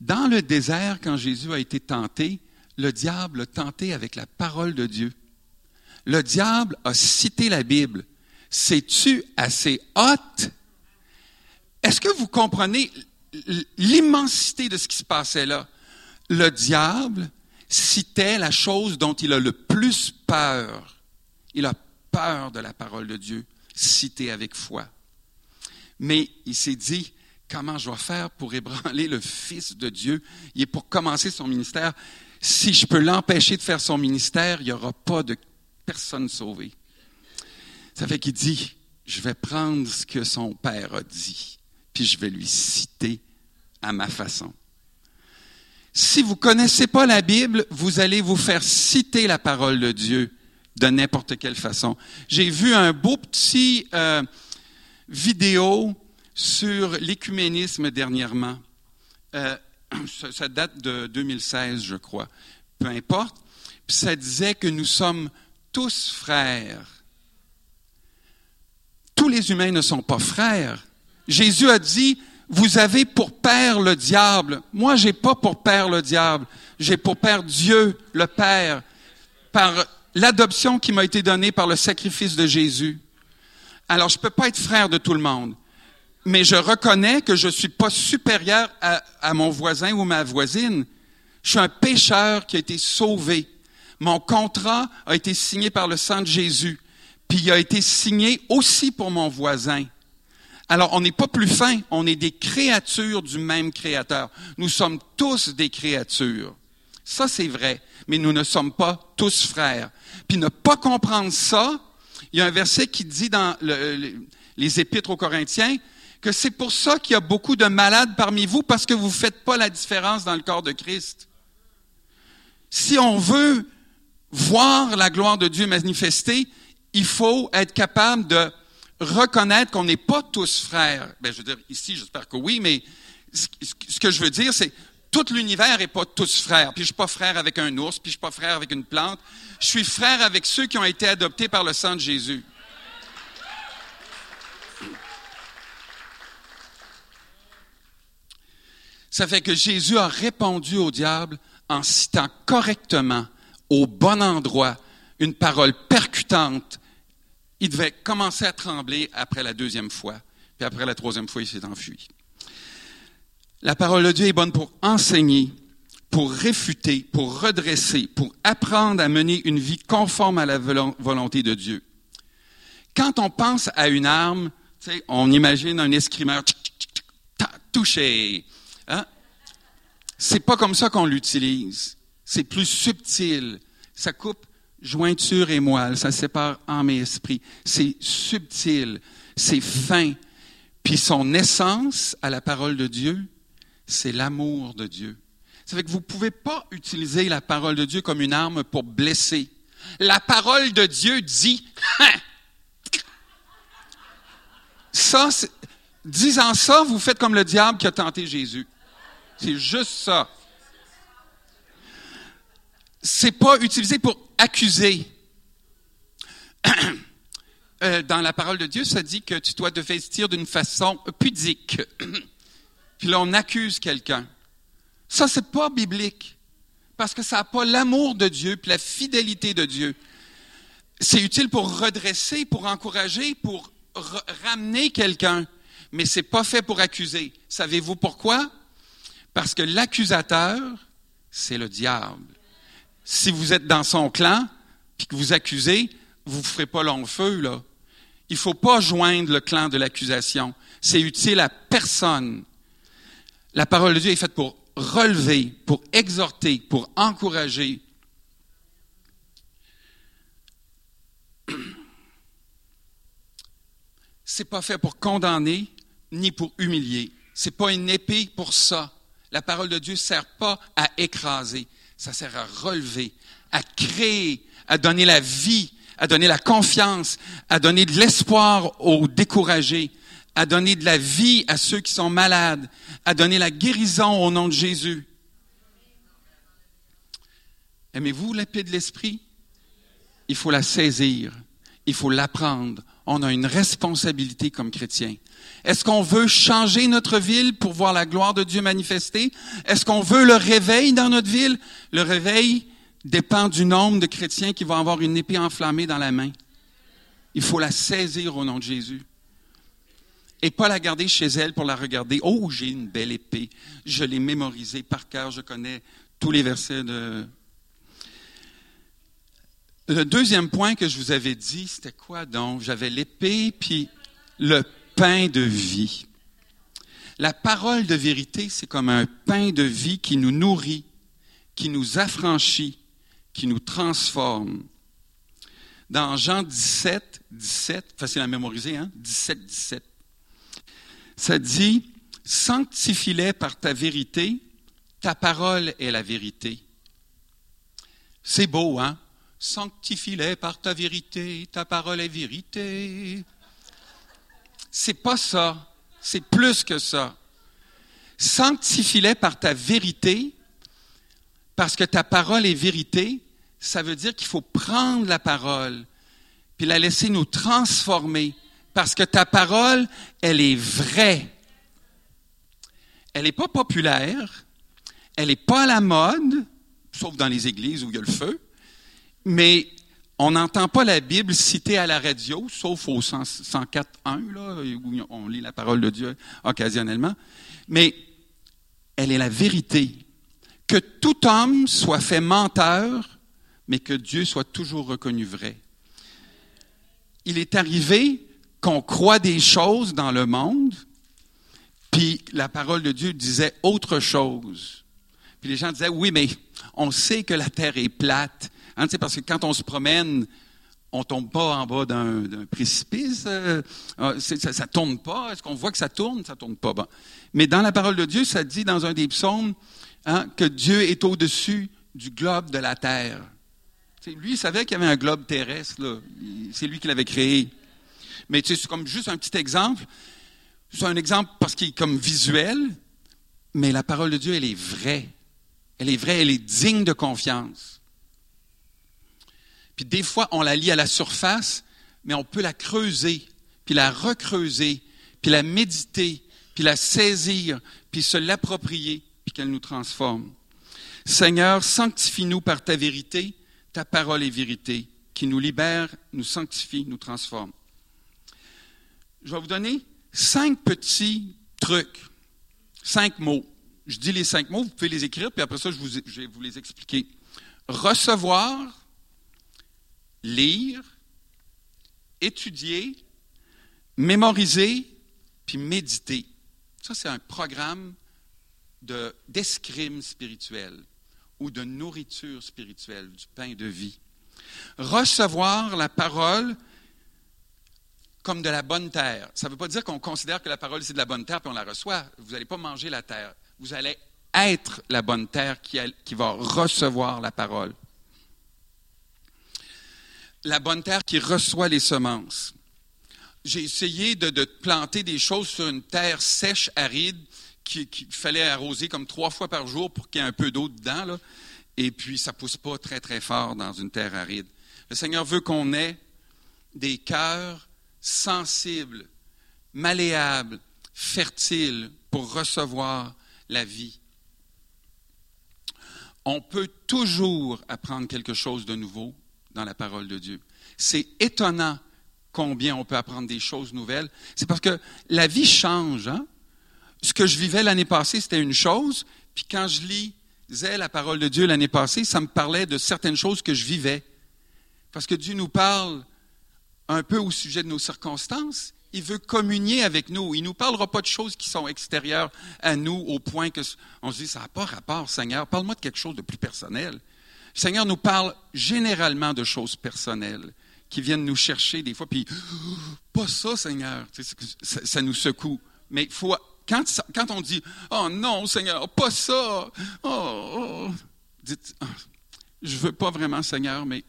Dans le désert, quand Jésus a été tenté, le diable a tenté avec la parole de Dieu. Le diable a cité la Bible. C'est-tu assez hot? Est-ce que vous comprenez l'immensité de ce qui se passait là? Le diable citait la chose dont il a le plus peur. Il a peur de la parole de Dieu, citée avec foi. Mais il s'est dit, comment je vais faire pour ébranler le Fils de Dieu? Il est pour commencer son ministère. Si je peux l'empêcher de faire son ministère, il n'y aura pas de personne sauvée. Ça fait qu'il dit, je vais prendre ce que son père a dit, puis je vais lui citer à ma façon. Si vous ne connaissez pas la Bible, vous allez vous faire citer la parole de Dieu de n'importe quelle façon. J'ai vu un beau petit euh, vidéo sur l'écuménisme dernièrement. Euh, ça date de deux mille seize, je crois. Peu importe. Puis ça disait que nous sommes tous frères. Tous les humains ne sont pas frères. Jésus a dit... Vous avez pour père le diable. Moi, j'ai pas pour père le diable. J'ai pour père Dieu, le Père, par l'adoption qui m'a été donnée par le sacrifice de Jésus. Alors, je peux pas être frère de tout le monde. Mais je reconnais que je suis pas supérieur à, à mon voisin ou ma voisine. Je suis un pécheur qui a été sauvé. Mon contrat a été signé par le sang de Jésus, puis il a été signé aussi pour mon voisin. Alors, on n'est pas plus fin, on est des créatures du même Créateur. Nous sommes tous des créatures. Ça, c'est vrai, mais nous ne sommes pas tous frères. Puis ne pas comprendre ça, il y a un verset qui dit dans le, le, les Épîtres aux Corinthiens que c'est pour ça qu'il y a beaucoup de malades parmi vous, parce que vous ne faites pas la différence dans le corps de Christ. Si on veut voir la gloire de Dieu manifestée, il faut être capable de reconnaître qu'on n'est pas tous frères. Bien, je veux dire, ici, j'espère que oui, mais ce que je veux dire, c'est tout l'univers n'est pas tous frères. Puis je ne suis pas frère avec un ours, puis je ne suis pas frère avec une plante. Je suis frère avec ceux qui ont été adoptés par le sang de Jésus. Ça fait que Jésus a répondu au diable en citant correctement, au bon endroit, une parole percutante. Il devait commencer à trembler après la deuxième fois. Puis après la troisième fois, il s'est enfui. La parole de Dieu est bonne pour enseigner, pour réfuter, pour redresser, pour apprendre à mener une vie conforme à la volonté de Dieu. Quand on pense à une arme, tu sais, on imagine un escrimeur touché. Hein? C'est pas comme ça qu'on l'utilise. C'est plus subtil. Ça coupe jointure et moelle, ça sépare âme et esprit. C'est subtil, c'est fin. Puis son essence à la parole de Dieu, c'est l'amour de Dieu. Ça fait que vous ne pouvez pas utiliser la parole de Dieu comme une arme pour blesser. La parole de Dieu dit... Ça, c'est... disant ça, vous faites comme le diable qui a tenté Jésus. C'est juste ça. C'est pas utilisé pour accuser. Dans la parole de Dieu, ça dit que tu dois te vestir d'une façon pudique. Puis là, on accuse quelqu'un. Ça, c'est pas biblique, parce que ça n'a pas l'amour de Dieu puis la fidélité de Dieu. C'est utile pour redresser, pour encourager, pour r- ramener quelqu'un, mais c'est pas fait pour accuser. Savez-vous pourquoi? Parce que l'accusateur, c'est le diable. Si vous êtes dans son clan puis que vous accusez, vous ne ferez pas long feu, là. Il ne faut pas joindre le clan de l'accusation. C'est utile à personne. La parole de Dieu est faite pour relever, pour exhorter, pour encourager. C'est pas fait pour condamner ni pour humilier. C'est pas une épée pour ça. La parole de Dieu ne sert pas à écraser. Ça sert à relever, à créer, à donner la vie, à donner la confiance, à donner de l'espoir aux découragés, à donner de la vie à ceux qui sont malades, à donner la guérison au nom de Jésus. Aimez-vous l'épée de l'esprit? Il faut la saisir, il faut l'apprendre. On a une responsabilité comme chrétiens. Est-ce qu'on veut changer notre ville pour voir la gloire de Dieu manifestée? Est-ce qu'on veut le réveil dans notre ville? Le réveil dépend du nombre de chrétiens qui vont avoir une épée enflammée dans la main. Il faut la saisir au nom de Jésus. Et pas la garder chez elle pour la regarder. Oh, j'ai une belle épée. Je l'ai mémorisée par cœur. Je connais tous les versets de... Le deuxième point que je vous avais dit, c'était quoi donc? J'avais l'épée puis le pain de vie. La parole de vérité, c'est comme un pain de vie qui nous nourrit, qui nous affranchit, qui nous transforme. Dans Jean dix-sept, dix-sept, facile à mémoriser, hein? dix-sept, dix-sept. Ça dit, « Sanctifie-les par ta vérité, ta parole est la vérité. » C'est beau, hein? « Sanctifie-les par ta vérité, ta parole est vérité. » C'est pas ça, c'est plus que ça. « Sanctifie-les par ta vérité, parce que ta parole est vérité. » Ça veut dire qu'il faut prendre la parole, puis la laisser nous transformer. Parce que ta parole, elle est vraie. Elle n'est pas populaire, elle n'est pas à la mode, sauf dans les églises où il y a le feu, mais on n'entend pas la Bible citée à la radio, sauf au cent quatre point un, là, où on lit la parole de Dieu occasionnellement. Mais elle est la vérité. Que tout homme soit fait menteur, mais que Dieu soit toujours reconnu vrai. Il est arrivé qu'on croit des choses dans le monde, puis la parole de Dieu disait autre chose. Puis les gens disaient, oui, mais on sait que la terre est plate. Hein, c'est parce que quand on se promène, on ne tombe pas en bas d'un, d'un précipice. Euh, ça ne tourne pas. Est-ce qu'on voit que ça tourne? Ça ne tourne pas. Bon. Mais dans la parole de Dieu, ça dit dans un des psaumes, hein, que Dieu est au-dessus du globe de la terre. T'sais, lui, il savait qu'il y avait un globe terrestre. Là. C'est lui qui l'avait créé. Mais c'est comme juste un petit exemple. C'est un exemple parce qu'il est comme visuel, mais la parole de Dieu, elle est vraie. Elle est vraie, elle est digne de confiance. Puis des fois, on la lit à la surface, mais on peut la creuser, puis la recreuser, puis la méditer, puis la saisir, puis se l'approprier, puis qu'elle nous transforme. Seigneur, sanctifie-nous par ta vérité, ta parole est vérité, qui nous libère, nous sanctifie, nous transforme. Je vais vous donner cinq petits trucs, cinq mots. Je dis les cinq mots, vous pouvez les écrire, puis après ça, je, vous, je vais vous les expliquer. Recevoir, lire, étudier, mémoriser, puis méditer. Ça, c'est un programme de, d'escrime spirituelle ou de nourriture spirituelle, du pain de vie. Recevoir la parole comme de la bonne terre. Ça ne veut pas dire qu'on considère que la parole, c'est de la bonne terre, puis on la reçoit. Vous n'allez pas manger la terre. Vous allez être la bonne terre qui, a, qui va recevoir la parole. La bonne terre qui reçoit les semences. J'ai essayé de, de planter des choses sur une terre sèche, aride, qu'il qui fallait arroser comme trois fois par jour pour qu'il y ait un peu d'eau dedans, là. Et puis ça ne pousse pas très, très fort dans une terre aride. Le Seigneur veut qu'on ait des cœurs sensibles, malléables, fertiles pour recevoir la vie. On peut toujours apprendre quelque chose de nouveau dans la parole de Dieu. C'est étonnant combien on peut apprendre des choses nouvelles. C'est parce que la vie change. Hein? Ce que je vivais l'année passée, c'était une chose. Puis quand je lisais la parole de Dieu l'année passée, ça me parlait de certaines choses que je vivais. Parce que Dieu nous parle un peu au sujet de nos circonstances. Il veut communier avec nous. Il ne nous parlera pas de choses qui sont extérieures à nous au point qu'on se dit, ça n'a pas rapport, Seigneur. Parle-moi de quelque chose de plus personnel. Le Seigneur nous parle généralement de choses personnelles qui viennent nous chercher des fois, puis « Pas ça, Seigneur! » ça, ça nous secoue. Mais faut, quand, quand on dit « Oh non, Seigneur, pas ça! Oh, oh. » Dites oh, « Je ne veux pas vraiment, Seigneur, mais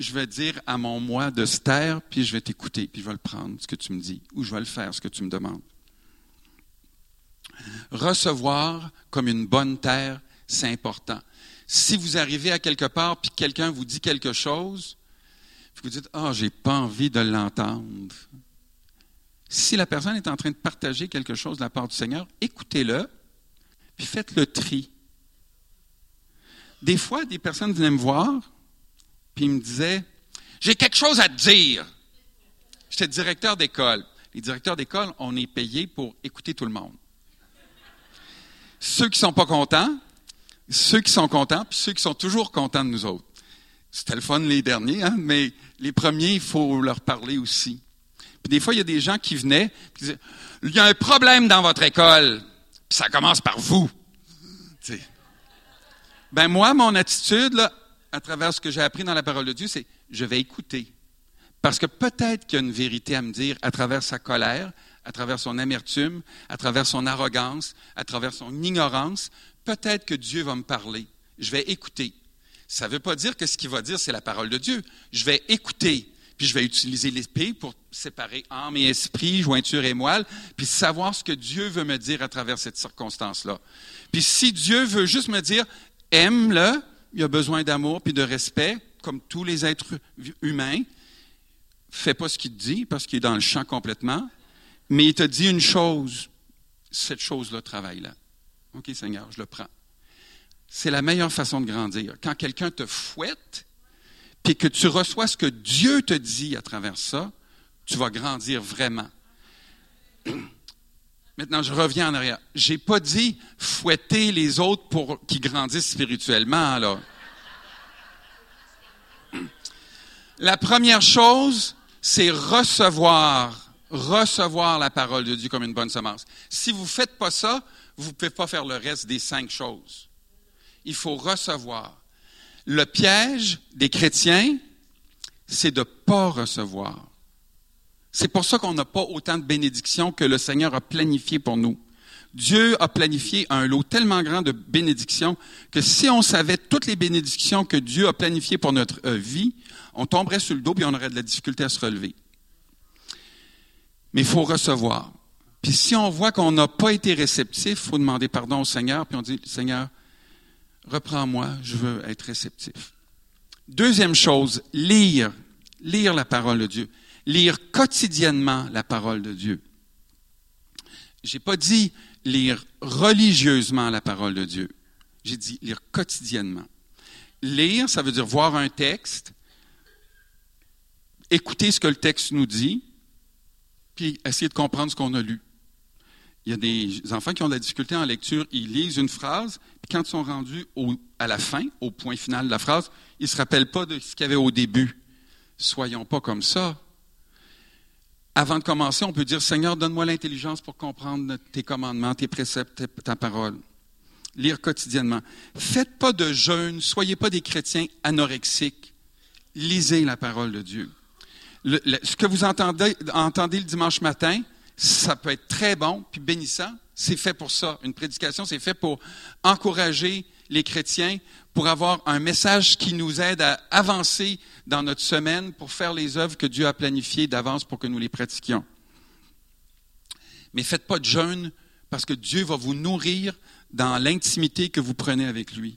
je vais dire à mon moi de se taire, puis je vais t'écouter, puis je vais le prendre, ce que tu me dis, ou je vais le faire, ce que tu me demandes. » Recevoir comme une bonne terre, c'est important. Si vous arrivez à quelque part puis quelqu'un vous dit quelque chose, puis vous dites « Ah, oh, j'ai pas envie de l'entendre. » Si la personne est en train de partager quelque chose de la part du Seigneur, écoutez-le, puis faites le tri. Des fois, des personnes venaient me voir, puis ils me disaient « J'ai quelque chose à te dire. » J'étais directeur d'école. Les directeurs d'école, on est payés pour écouter tout le monde. Ceux qui ne sont pas contents, ceux qui sont contents, puis ceux qui sont toujours contents de nous autres. C'était le fun les derniers, hein, mais les premiers, il faut leur parler aussi. Puis des fois, il y a des gens qui venaient, qui disaient « Il y a un problème dans votre école, puis ça commence par vous. » T'sais. Ben moi, mon attitude, là, à travers ce que j'ai appris dans la parole de Dieu, c'est « Je vais écouter. » Parce que peut-être qu'il y a une vérité à me dire à travers sa colère, à travers son amertume, à travers son arrogance, à travers son ignorance. Peut-être que Dieu va me parler. Je vais écouter. Ça ne veut pas dire que ce qu'il va dire, c'est la parole de Dieu. Je vais écouter, puis je vais utiliser l'esprit pour séparer âme et esprit, jointure et moelle, puis savoir ce que Dieu veut me dire à travers cette circonstance-là. Puis si Dieu veut juste me dire « aime-le », il a besoin d'amour puis de respect, comme tous les êtres humains. Fais pas ce qu'il te dit, parce qu'il est dans le champ complètement, mais il te dit une chose, cette chose-là, travaille-là. OK, Seigneur, je le prends. C'est la meilleure façon de grandir. Quand quelqu'un te fouette, puis que tu reçois ce que Dieu te dit à travers ça, tu vas grandir vraiment. Maintenant, je reviens en arrière. Je n'ai pas dit fouetter les autres pour qu'ils grandissent spirituellement, là. La première chose, c'est recevoir, recevoir la parole de Dieu comme une bonne semence. Si vous ne faites pas ça, vous ne pouvez pas faire le reste des cinq choses. Il faut recevoir. Le piège des chrétiens, c'est de ne pas recevoir. C'est pour ça qu'on n'a pas autant de bénédictions que le Seigneur a planifiées pour nous. Dieu a planifié un lot tellement grand de bénédictions que si on savait toutes les bénédictions que Dieu a planifiées pour notre vie, on tomberait sur le dos et on aurait de la difficulté à se relever. Mais il faut recevoir. Puis si on voit qu'on n'a pas été réceptif, il faut demander pardon au Seigneur, puis on dit « Seigneur, reprends-moi, je veux être réceptif. » Deuxième chose, lire. Lire la parole de Dieu. Lire quotidiennement la parole de Dieu. Je n'ai pas dit lire religieusement la parole de Dieu. J'ai dit lire quotidiennement. Lire, ça veut dire voir un texte, écouter ce que le texte nous dit, puis essayer de comprendre ce qu'on a lu. Il y a des enfants qui ont de la difficulté en lecture, ils lisent une phrase, puis quand ils sont rendus au, à la fin, au point final de la phrase, ils ne se rappellent pas de ce qu'il y avait au début. Soyons pas comme ça. Avant de commencer, on peut dire « Seigneur, donne-moi l'intelligence pour comprendre tes commandements, tes préceptes, ta parole. » Lire quotidiennement. Faites pas de jeûne, soyez pas des chrétiens anorexiques. Lisez la parole de Dieu. Le, le, ce que vous entendez, entendez le dimanche matin, ça peut être très bon puis bénissant. C'est fait pour ça. Une prédication, c'est fait pour encourager les chrétiens, pour avoir un message qui nous aide à avancer dans notre semaine, pour faire les œuvres que Dieu a planifiées d'avance pour que nous les pratiquions. Mais faites pas de jeûne, parce que Dieu va vous nourrir dans l'intimité que vous prenez avec lui.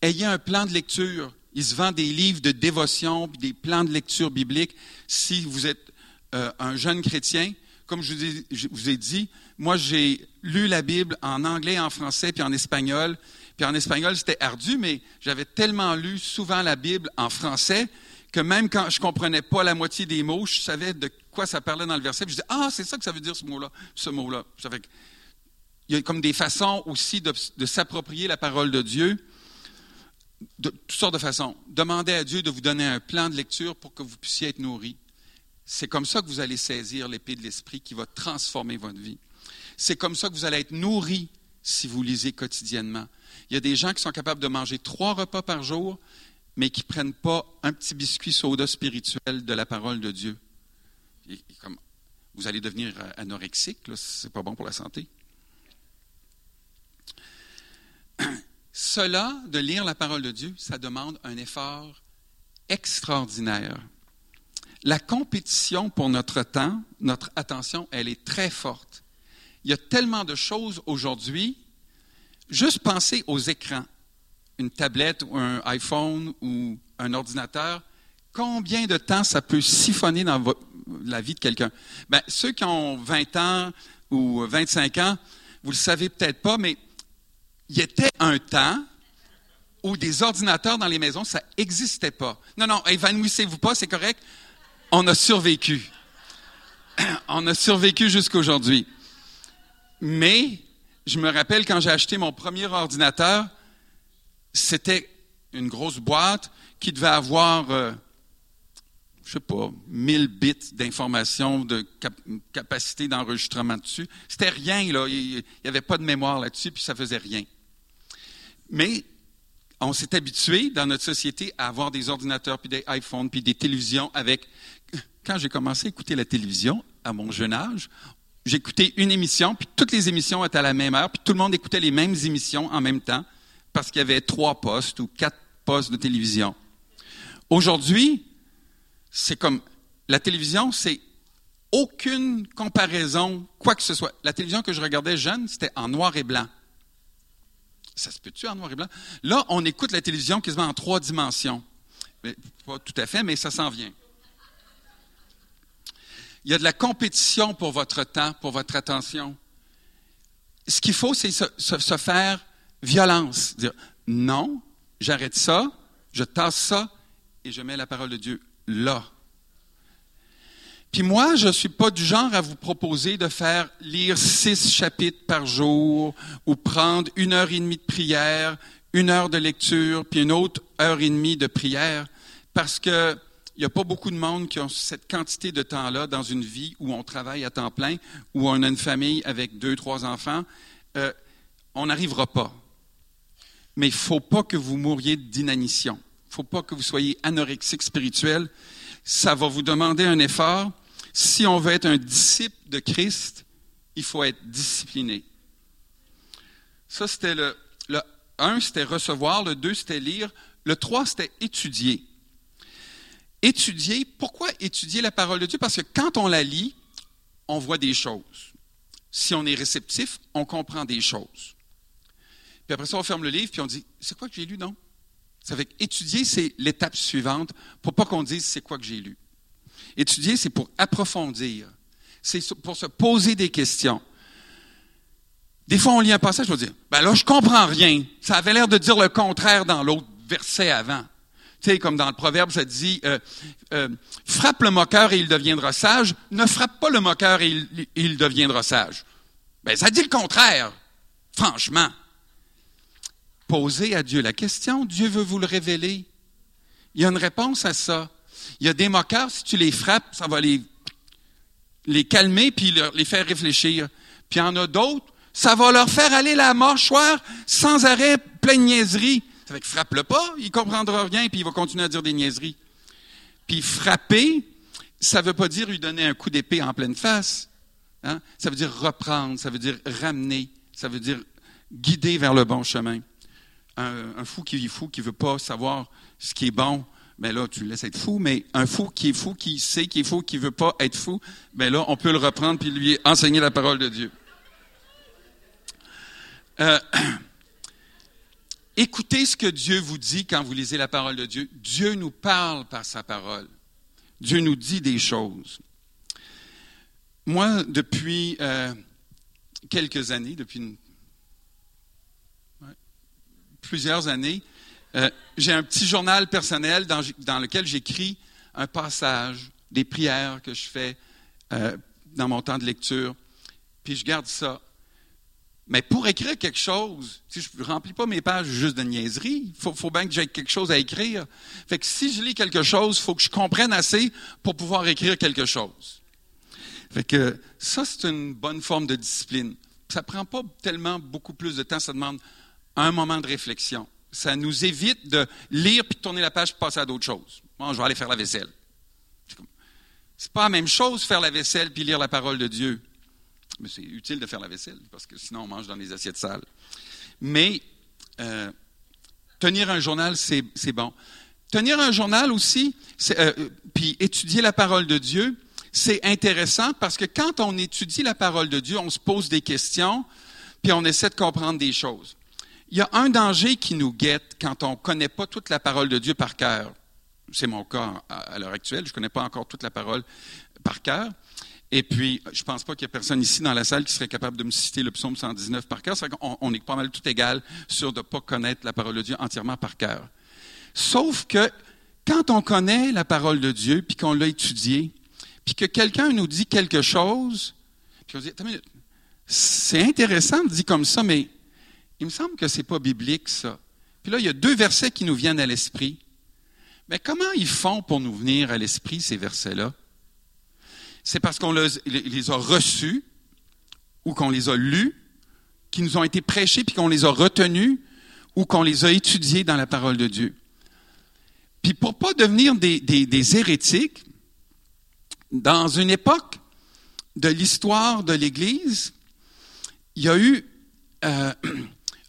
Ayez un plan de lecture. Il se vend des livres de dévotion, puis des plans de lecture biblique. Si vous êtes euh, un jeune chrétien, comme je vous ai, je vous ai dit, moi j'ai lu la Bible en anglais, en français, puis en espagnol. Puis en espagnol, c'était ardu, mais j'avais tellement lu souvent la Bible en français que même quand je ne comprenais pas la moitié des mots, je savais de quoi ça parlait dans le verset. Puis je disais, ah, c'est ça que ça veut dire ce mot-là, ce mot-là. Ça fait qu'il y a comme des façons aussi de, de s'approprier la parole de Dieu, de toutes sortes de façons. Demandez à Dieu de vous donner un plan de lecture pour que vous puissiez être nourri. C'est comme ça que vous allez saisir l'épée de l'esprit qui va transformer votre vie. C'est comme ça que vous allez être nourri si vous lisez quotidiennement. Il y a des gens qui sont capables de manger trois repas par jour, mais qui ne prennent pas un petit biscuit soda spirituel de la parole de Dieu. Et, et comme, vous allez devenir anorexique, là, c'est pas bon pour la santé. Cela, de lire la parole de Dieu, ça demande un effort extraordinaire. La compétition pour notre temps, notre attention, elle est très forte. Il y a tellement de choses aujourd'hui. Juste penser aux écrans, une tablette ou un iPhone ou un ordinateur, combien de temps ça peut siphonner dans vo- la vie de quelqu'un? Bien, ceux qui ont vingt ans ou vingt-cinq ans, vous ne le savez peut-être pas, mais il y était un temps où des ordinateurs dans les maisons, ça n'existait pas. Non, non, évanouissez-vous pas, c'est correct. On a survécu. On a survécu jusqu'à aujourd'hui. Mais... je me rappelle quand j'ai acheté mon premier ordinateur, c'était une grosse boîte qui devait avoir, euh, je sais pas, mille bits d'informations, de cap- capacité d'enregistrement dessus. C'était rien, là. Il n'y avait pas de mémoire là-dessus, puis ça faisait rien. Mais on s'est habitué dans notre société à avoir des ordinateurs, puis des iPhones, puis des télévisions avec... Quand j'ai commencé à écouter la télévision, à mon jeune âge... j'écoutais une émission, puis toutes les émissions étaient à la même heure, puis tout le monde écoutait les mêmes émissions en même temps, parce qu'il y avait trois postes ou quatre postes de télévision. Aujourd'hui, c'est comme... la télévision, c'est aucune comparaison, quoi que ce soit. La télévision que je regardais jeune, c'était en noir et blanc. Ça se peut-tu en noir et blanc? Là, on écoute la télévision quasiment en trois dimensions. Mais, pas tout à fait, mais ça s'en vient. Il y a de la compétition pour votre temps, pour votre attention. Ce qu'il faut, c'est se, se, se faire violence. Dire non, j'arrête ça, je tasse ça et je mets la parole de Dieu là. Puis moi, je ne suis pas du genre à vous proposer de faire lire six chapitres par jour ou prendre une heure et demie de prière, une heure de lecture, puis une autre heure et demie de prière, parce que Il n'y a pas beaucoup de monde qui ont cette quantité de temps-là dans une vie où on travaille à temps plein, où on a une famille avec deux, trois enfants. Euh, on n'arrivera pas. Mais il ne faut pas que vous mouriez d'inanition. Il ne faut pas que vous soyez anorexique spirituel. Ça va vous demander un effort. Si on veut être un disciple de Christ, il faut être discipliné. Ça, c'était le, le un, c'était recevoir. Le deux, c'était lire. Le trois, c'était étudier. Étudier, pourquoi étudier la parole de Dieu? Parce que quand on la lit, on voit des choses. Si on est réceptif, on comprend des choses. Puis après ça, on ferme le livre, puis on dit, c'est quoi que j'ai lu, non? Ça fait qu'étudier, c'est l'étape suivante pour pas qu'on dise, c'est quoi que j'ai lu. Étudier, c'est pour approfondir. C'est pour se poser des questions. Des fois, on lit un passage, on va dire, ben là, je comprends rien. Ça avait l'air de dire le contraire dans l'autre verset avant. Tu sais, comme dans le proverbe, ça dit, euh, euh, frappe le moqueur et il deviendra sage. Ne frappe pas le moqueur et il, il deviendra sage. Ben, ça dit le contraire. Franchement. Posez à Dieu la question. Dieu veut vous le révéler. Il y a une réponse à ça. Il y a des moqueurs, si tu les frappes, ça va les, les calmer puis leur, les faire réfléchir. Puis il y en a d'autres, ça va leur faire aller la mâchoire sans arrêt, plein de niaiseries. Ça fait que frappe-le pas, il comprendra rien puis il va continuer à dire des niaiseries. Puis frapper, ça veut pas dire lui donner un coup d'épée en pleine face. Hein? Ça veut dire reprendre, ça veut dire ramener, ça veut dire guider vers le bon chemin. Un, un fou qui est fou, qui veut pas savoir ce qui est bon, bien là, tu le laisses être fou, mais un fou qui est fou, qui sait qu'il est fou, qui ne veut pas être fou, bien là, on peut le reprendre puis lui enseigner la parole de Dieu. Euh, écoutez ce que Dieu vous dit quand vous lisez la parole de Dieu. Dieu nous parle par sa parole. Dieu nous dit des choses. Moi, depuis euh, quelques années, depuis une, ouais, plusieurs années, Euh, j'ai un petit journal personnel dans, dans lequel j'écris un passage, des prières que je fais euh, dans mon temps de lecture, puis je garde ça. Mais pour écrire quelque chose, si je ne remplis pas mes pages juste de niaiseries, il faut, faut bien que j'aie quelque chose à écrire. Fait que si je lis quelque chose, il faut que je comprenne assez pour pouvoir écrire quelque chose. Fait que ça, c'est une bonne forme de discipline. Ça ne prend pas tellement beaucoup plus de temps, ça demande un moment de réflexion. Ça nous évite de lire puis de tourner la page et de passer à d'autres choses. Bon, je vais aller faire la vaisselle. C'est pas la même chose faire la vaisselle puis lire la parole de Dieu. Mais c'est utile de faire la vaisselle parce que sinon on mange dans les assiettes sales. Mais euh, tenir un journal, c'est, c'est bon. Tenir un journal aussi, c'est, euh, puis étudier la parole de Dieu, c'est intéressant parce que quand on étudie la parole de Dieu, on se pose des questions puis on essaie de comprendre des choses. Il y a un danger qui nous guette quand on ne connaît pas toute la parole de Dieu par cœur. C'est mon cas à l'heure actuelle. Je ne connais pas encore toute la parole par cœur. Et puis, je ne pense pas qu'il y ait personne ici dans la salle qui serait capable de me citer le psaume cent dix-neuf par cœur. C'est vrai qu'on on est pas mal tout égal sur de ne pas connaître la parole de Dieu entièrement par cœur. Sauf que quand on connaît la parole de Dieu, puis qu'on l'a étudiée, puis que quelqu'un nous dit quelque chose, puis on dit, attends une minute, c'est intéressant de dire comme ça, mais il me semble que ce n'est pas biblique, ça. Puis là, il y a deux versets qui nous viennent à l'esprit. Mais comment ils font pour nous venir à l'esprit, ces versets-là? C'est parce qu'on les, les a reçus ou qu'on les a lus, qu'ils nous ont été prêchés puis qu'on les a retenus ou qu'on les a étudiés dans la parole de Dieu. Puis pour ne pas devenir des, des, des hérétiques, dans une époque de l'histoire de l'Église, il y a eu... Euh,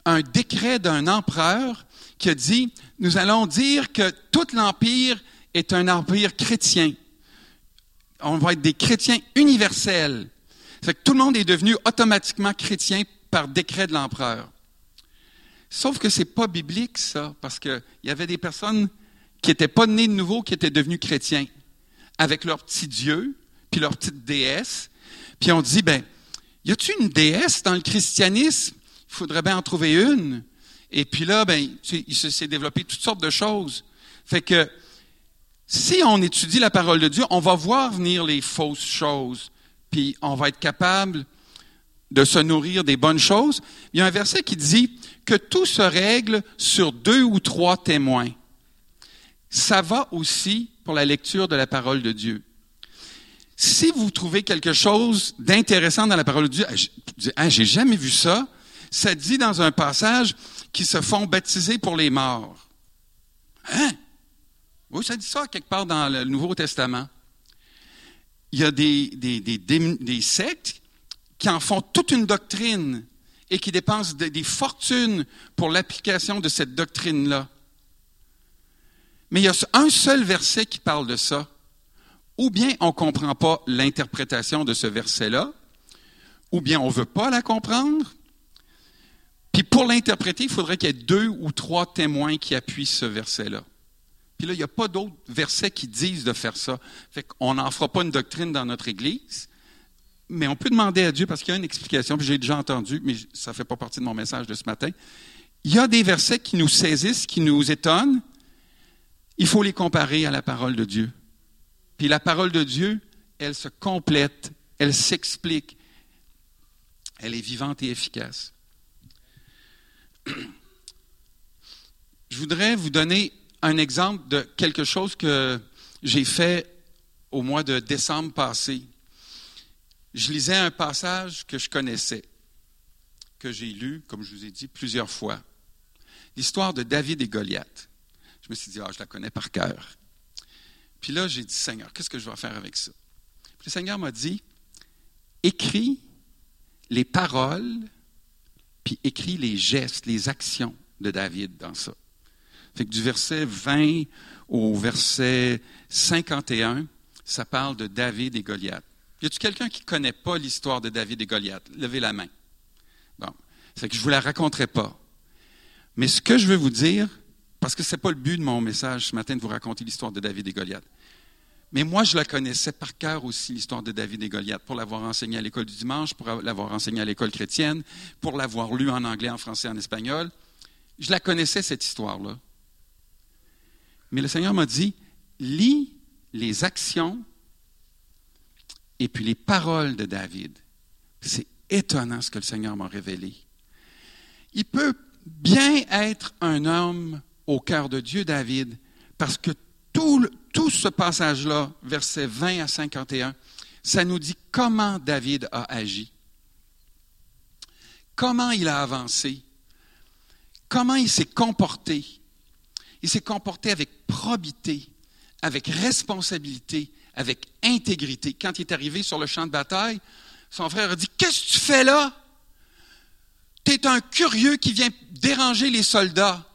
un décret d'un empereur qui a dit, nous allons dire que tout l'Empire est un empire chrétien. On va être des chrétiens universels. Ça fait que tout le monde est devenu automatiquement chrétien par décret de l'empereur. Sauf que c'est pas biblique, ça, parce qu'il y avait des personnes qui n'étaient pas nées de nouveau, qui étaient devenues chrétiens, avec leur petit dieu, puis leur petite déesse. Puis on dit, ben, y a-t-il une déesse dans le christianisme? Il faudrait bien en trouver une. Et puis là, ben, il s'est développé toutes sortes de choses. Fait que, si on étudie la parole de Dieu, on va voir venir les fausses choses. Puis, on va être capable de se nourrir des bonnes choses. Il y a un verset qui dit que tout se règle sur deux ou trois témoins. ça va aussi pour la lecture de la parole de Dieu. Si vous trouvez quelque chose d'intéressant dans la parole de Dieu, « Ah, j'ai jamais vu ça », ça dit dans un passage qu'ils se font baptiser pour les morts. Hein? Oui, ça dit ça quelque part dans le Nouveau Testament. Il y a des, des, des, des, des sectes qui en font toute une doctrine et qui dépensent des, des fortunes pour l'application de cette doctrine-là. Mais il y a un seul verset qui parle de ça. Ou bien on ne comprend pas l'interprétation de ce verset-là, ou bien on ne veut pas la comprendre. Puis pour l'interpréter, il faudrait qu'il y ait deux ou trois témoins qui appuient ce verset-là. Puis là, il n'y a pas d'autres versets qui disent de faire ça. Fait qu'on n'en fera pas une doctrine dans notre Église, mais on peut demander à Dieu, parce qu'il y a une explication, puis j'ai déjà entendu, mais ça ne fait pas partie de mon message de ce matin. Il y a des versets qui nous saisissent, qui nous étonnent. Il faut les comparer à la parole de Dieu. Puis la parole de Dieu, elle se complète, elle s'explique, elle est vivante et efficace. Je voudrais vous donner un exemple de quelque chose que j'ai fait au mois de décembre passé. Je lisais un passage que je connaissais, que j'ai lu, comme je vous ai dit, plusieurs fois. L'histoire de David et Goliath. Je me suis dit, ah, je la connais par cœur. Puis là, j'ai dit, Seigneur, qu'est-ce que je vais faire avec ça? Puis le Seigneur m'a dit, écris les paroles, puis écris les gestes, les actions de David dans ça. Fait que du verset vingt au verset cinquante et un, ça parle de David et Goliath. Y a-t-il quelqu'un qui ne connaît pas l'histoire de David et Goliath? Levez la main. Bon, c'est que je ne vous la raconterai pas. Mais ce que je veux vous dire, parce que ce n'est pas le but de mon message ce matin de vous raconter l'histoire de David et Goliath. Mais moi, je la connaissais par cœur aussi, l'histoire de David et Goliath, pour l'avoir enseignée à l'école du dimanche, pour l'avoir enseignée à l'école chrétienne, pour l'avoir lue en anglais, en français, en espagnol. Je la connaissais, cette histoire-là. Mais le Seigneur m'a dit, lis les actions et puis les paroles de David. C'est étonnant ce que le Seigneur m'a révélé. Il peut bien être un homme au cœur de Dieu, David, parce que tout, le, tout ce passage-là, versets vingt à cinquante et un, ça nous dit comment David a agi, comment il a avancé, comment il s'est comporté. Il s'est comporté avec probité, avec responsabilité, avec intégrité. Quand il est arrivé sur le champ de bataille, son frère a dit « Qu'est-ce que tu fais là? T'es un curieux qui vient déranger les soldats. »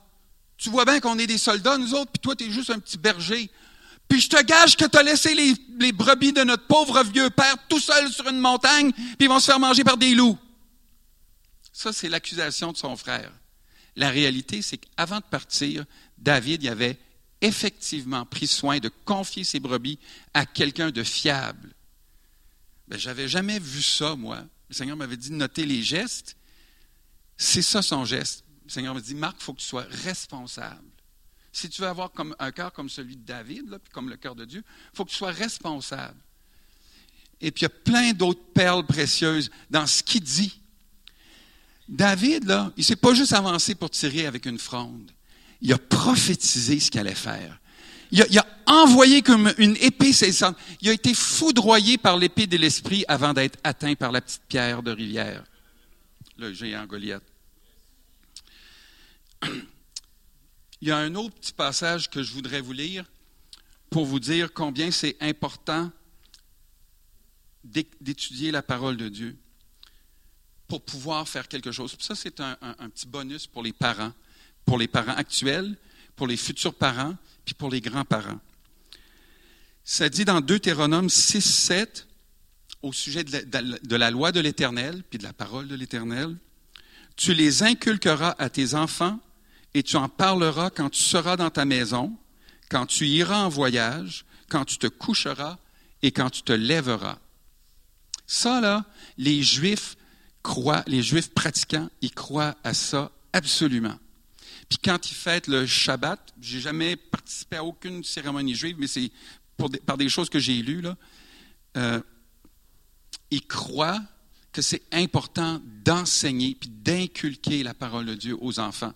Tu vois bien qu'on est des soldats, nous autres, puis toi, t'es juste un petit berger. Puis je te gage que t'as laissé les, les brebis de notre pauvre vieux père tout seul sur une montagne, puis ils vont se faire manger par des loups. Ça, c'est l'accusation de son frère. La réalité, c'est qu'avant de partir, David il avait effectivement pris soin de confier ses brebis à quelqu'un de fiable. Ben, j'avais jamais vu ça, moi. Le Seigneur m'avait dit de noter les gestes. C'est ça son geste. Le Seigneur me dit, Marc, il faut que tu sois responsable. Si tu veux avoir comme un cœur comme celui de David, là, puis comme le cœur de Dieu, il faut que tu sois responsable. Et puis, il y a plein d'autres perles précieuses dans ce qu'il dit. David, là, il ne s'est pas juste avancé pour tirer avec une fronde. Il a prophétisé ce qu'il allait faire. Il a, il a envoyé comme une épée saisissante. Il a été foudroyé par l'épée de l'esprit avant d'être atteint par la petite pierre de rivière. Le géant Goliath. Il y a un autre petit passage que je voudrais vous lire pour vous dire combien c'est important d'étudier la parole de Dieu pour pouvoir faire quelque chose. Puis ça, c'est un, un, un petit bonus pour les parents, pour les parents actuels, pour les futurs parents, puis pour les grands-parents. Ça dit dans Deutéronome six, sept, au sujet de la, de la loi de l'Éternel, puis de la parole de l'Éternel, « Tu les inculqueras à tes enfants et tu en parleras quand tu seras dans ta maison, quand tu iras en voyage, quand tu te coucheras et quand tu te lèveras. » Ça, là, les Juifs croient, les Juifs pratiquants, ils croient à ça absolument. Puis quand ils fêtent le Shabbat, j'ai jamais participé à aucune cérémonie juive, mais c'est pour des, par des choses que j'ai lues, là, euh, ils croient que c'est important d'enseigner puis d'inculquer la parole de Dieu aux enfants.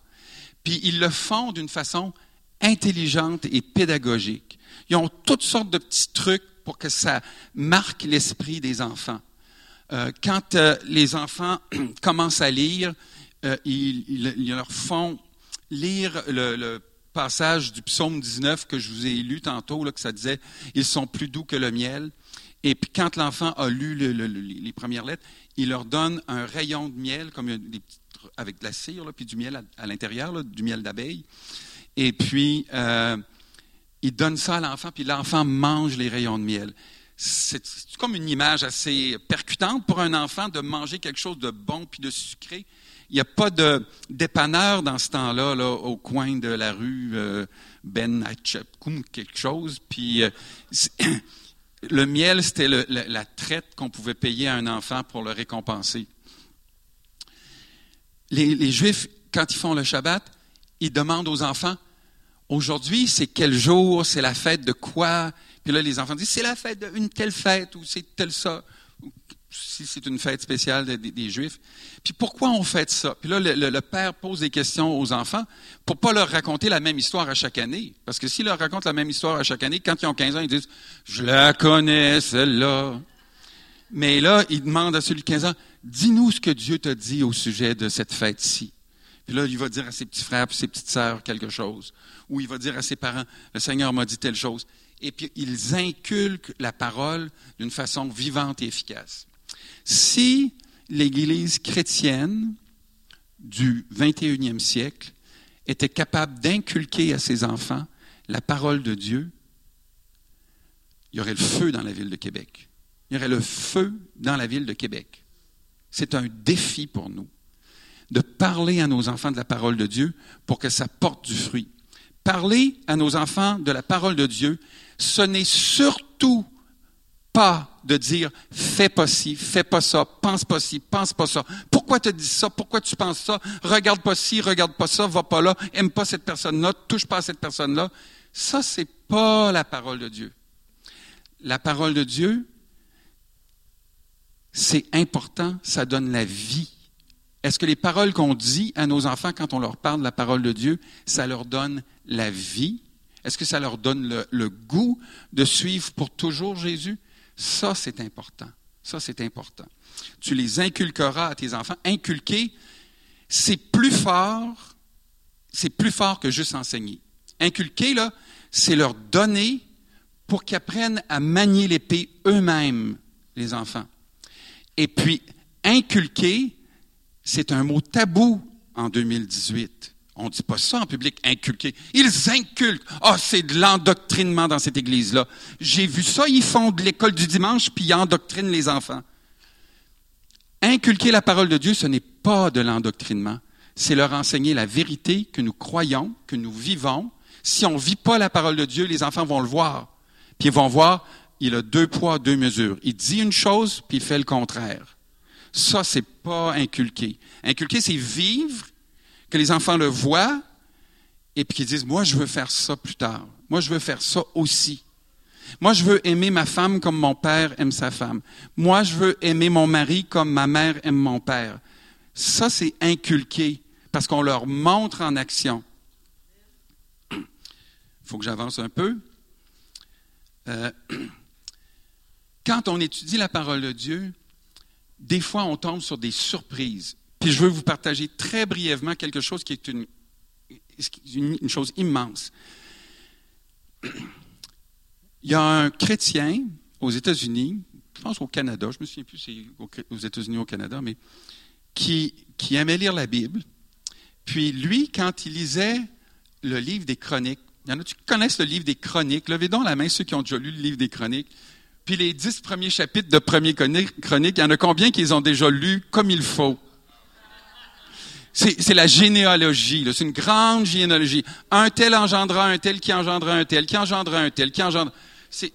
Puis ils le font d'une façon intelligentes et pédagogiques. Ils ont toutes sortes de petits trucs pour que ça marque l'esprit des enfants. Euh, quand euh, les enfants commencent à lire, euh, ils, ils, ils leur font lire le, le passage du psaume dix-neuf que je vous ai lu tantôt, là, que ça disait « Ils sont plus doux que le miel ». Et puis quand l'enfant a lu le, le, le, les premières lettres, il leur donne un rayon de miel, comme des petites, avec de la cire, là, puis du miel à, à l'intérieur, là, du miel d'abeille. Et puis, euh, il donne ça à l'enfant, puis l'enfant mange les rayons de miel. C'est, c'est comme une image assez percutante pour un enfant de manger quelque chose de bon puis de sucré. Il n'y a pas de dépanneur dans ce temps-là, là, au coin de la rue euh, Ben Hatchepkoum, quelque chose. Puis, euh, le miel, c'était le, la, la traite qu'on pouvait payer à un enfant pour le récompenser. Les, les Juifs, quand ils font le Shabbat, ils demandent aux enfants, aujourd'hui, c'est quel jour, c'est la fête de quoi? Puis là, les enfants disent, c'est la fête d'une telle fête, ou c'est telle ça, ou, si c'est une fête spéciale des, des, des Juifs. Puis pourquoi on fête ça? Puis là, le, le, le père pose des questions aux enfants pour pas leur raconter la même histoire à chaque année. Parce que s'il leur raconte la même histoire à chaque année, quand ils ont quinze ans, ils disent, je la connais, celle-là. Mais là, il demande à celui de quinze ans, dis-nous ce que Dieu t'a dit au sujet de cette fête-ci. Puis là, il va dire à ses petits frères et ses petites sœurs quelque chose. Ou il va dire à ses parents, le Seigneur m'a dit telle chose. Et puis, ils inculquent la parole d'une façon vivante et efficace. Si l'Église chrétienne du vingt et unième siècle était capable d'inculquer à ses enfants la parole de Dieu, il y aurait le feu dans la ville de Québec. Il y aurait le feu dans la ville de Québec. C'est un défi pour nous de parler à nos enfants de la parole de Dieu pour que ça porte du fruit. Parler à nos enfants de la parole de Dieu, ce n'est surtout pas de dire « fais pas ci, fais pas ça, pense pas ci, pense pas ça. Pourquoi te dis ça? Pourquoi tu penses ça? Regarde pas ci, regarde pas ça, va pas là, aime pas cette personne-là, touche pas à cette personne-là. » Ça, c'est pas la parole de Dieu. La parole de Dieu, c'est important, ça donne la vie. Est-ce que les paroles qu'on dit à nos enfants quand on leur parle de la parole de Dieu, ça leur donne la vie? Est-ce que ça leur donne le, le goût de suivre pour toujours Jésus? Ça, c'est important. Ça, c'est important. Tu les inculqueras à tes enfants. Inculquer, c'est plus fort, c'est plus fort que juste enseigner. Inculquer, là, c'est leur donner pour qu'ils apprennent à manier l'épée eux-mêmes, les enfants. Et puis, inculquer, c'est un mot tabou en deux mille dix-huit. On ne dit pas ça en public, inculquer. Ils inculquent. Ah, oh, c'est de l'endoctrinement dans cette église-là. J'ai vu ça, ils font de l'école du dimanche, puis ils endoctrinent les enfants. Inculquer la parole de Dieu, ce n'est pas de l'endoctrinement. C'est leur enseigner la vérité que nous croyons, que nous vivons. Si on ne vit pas la parole de Dieu, les enfants vont le voir. Puis ils vont voir... Il a deux poids, deux mesures. Il dit une chose, puis il fait le contraire. Ça, c'est pas inculquer. Inculquer, c'est vivre, que les enfants le voient, et puis qu'ils disent, moi, je veux faire ça plus tard. Moi, je veux faire ça aussi. Moi, je veux aimer ma femme comme mon père aime sa femme. Moi, je veux aimer mon mari comme ma mère aime mon père. Ça, c'est inculquer, parce qu'on leur montre en action. Il faut que j'avance un peu. Euh, Quand on étudie la parole de Dieu, des fois, on tombe sur des surprises. Puis je veux vous partager très brièvement quelque chose qui est une, une chose immense. Il y a un chrétien aux États-Unis, je pense au Canada, je ne me souviens plus si c'est aux États-Unis ou au Canada, mais qui, qui aimait lire la Bible. Puis lui, quand il lisait le livre des Chroniques, il y en a qui connaissent le livre des Chroniques, levez donc la main ceux qui ont déjà lu le livre des Chroniques. Puis les dix premiers chapitres de premier Chronique, il y en a combien qui les ont déjà lus comme il faut? C'est, c'est la généalogie, là. C'est une grande généalogie. Un tel engendra un tel, qui engendra un tel, qui engendra un tel, qui engendra... C'est...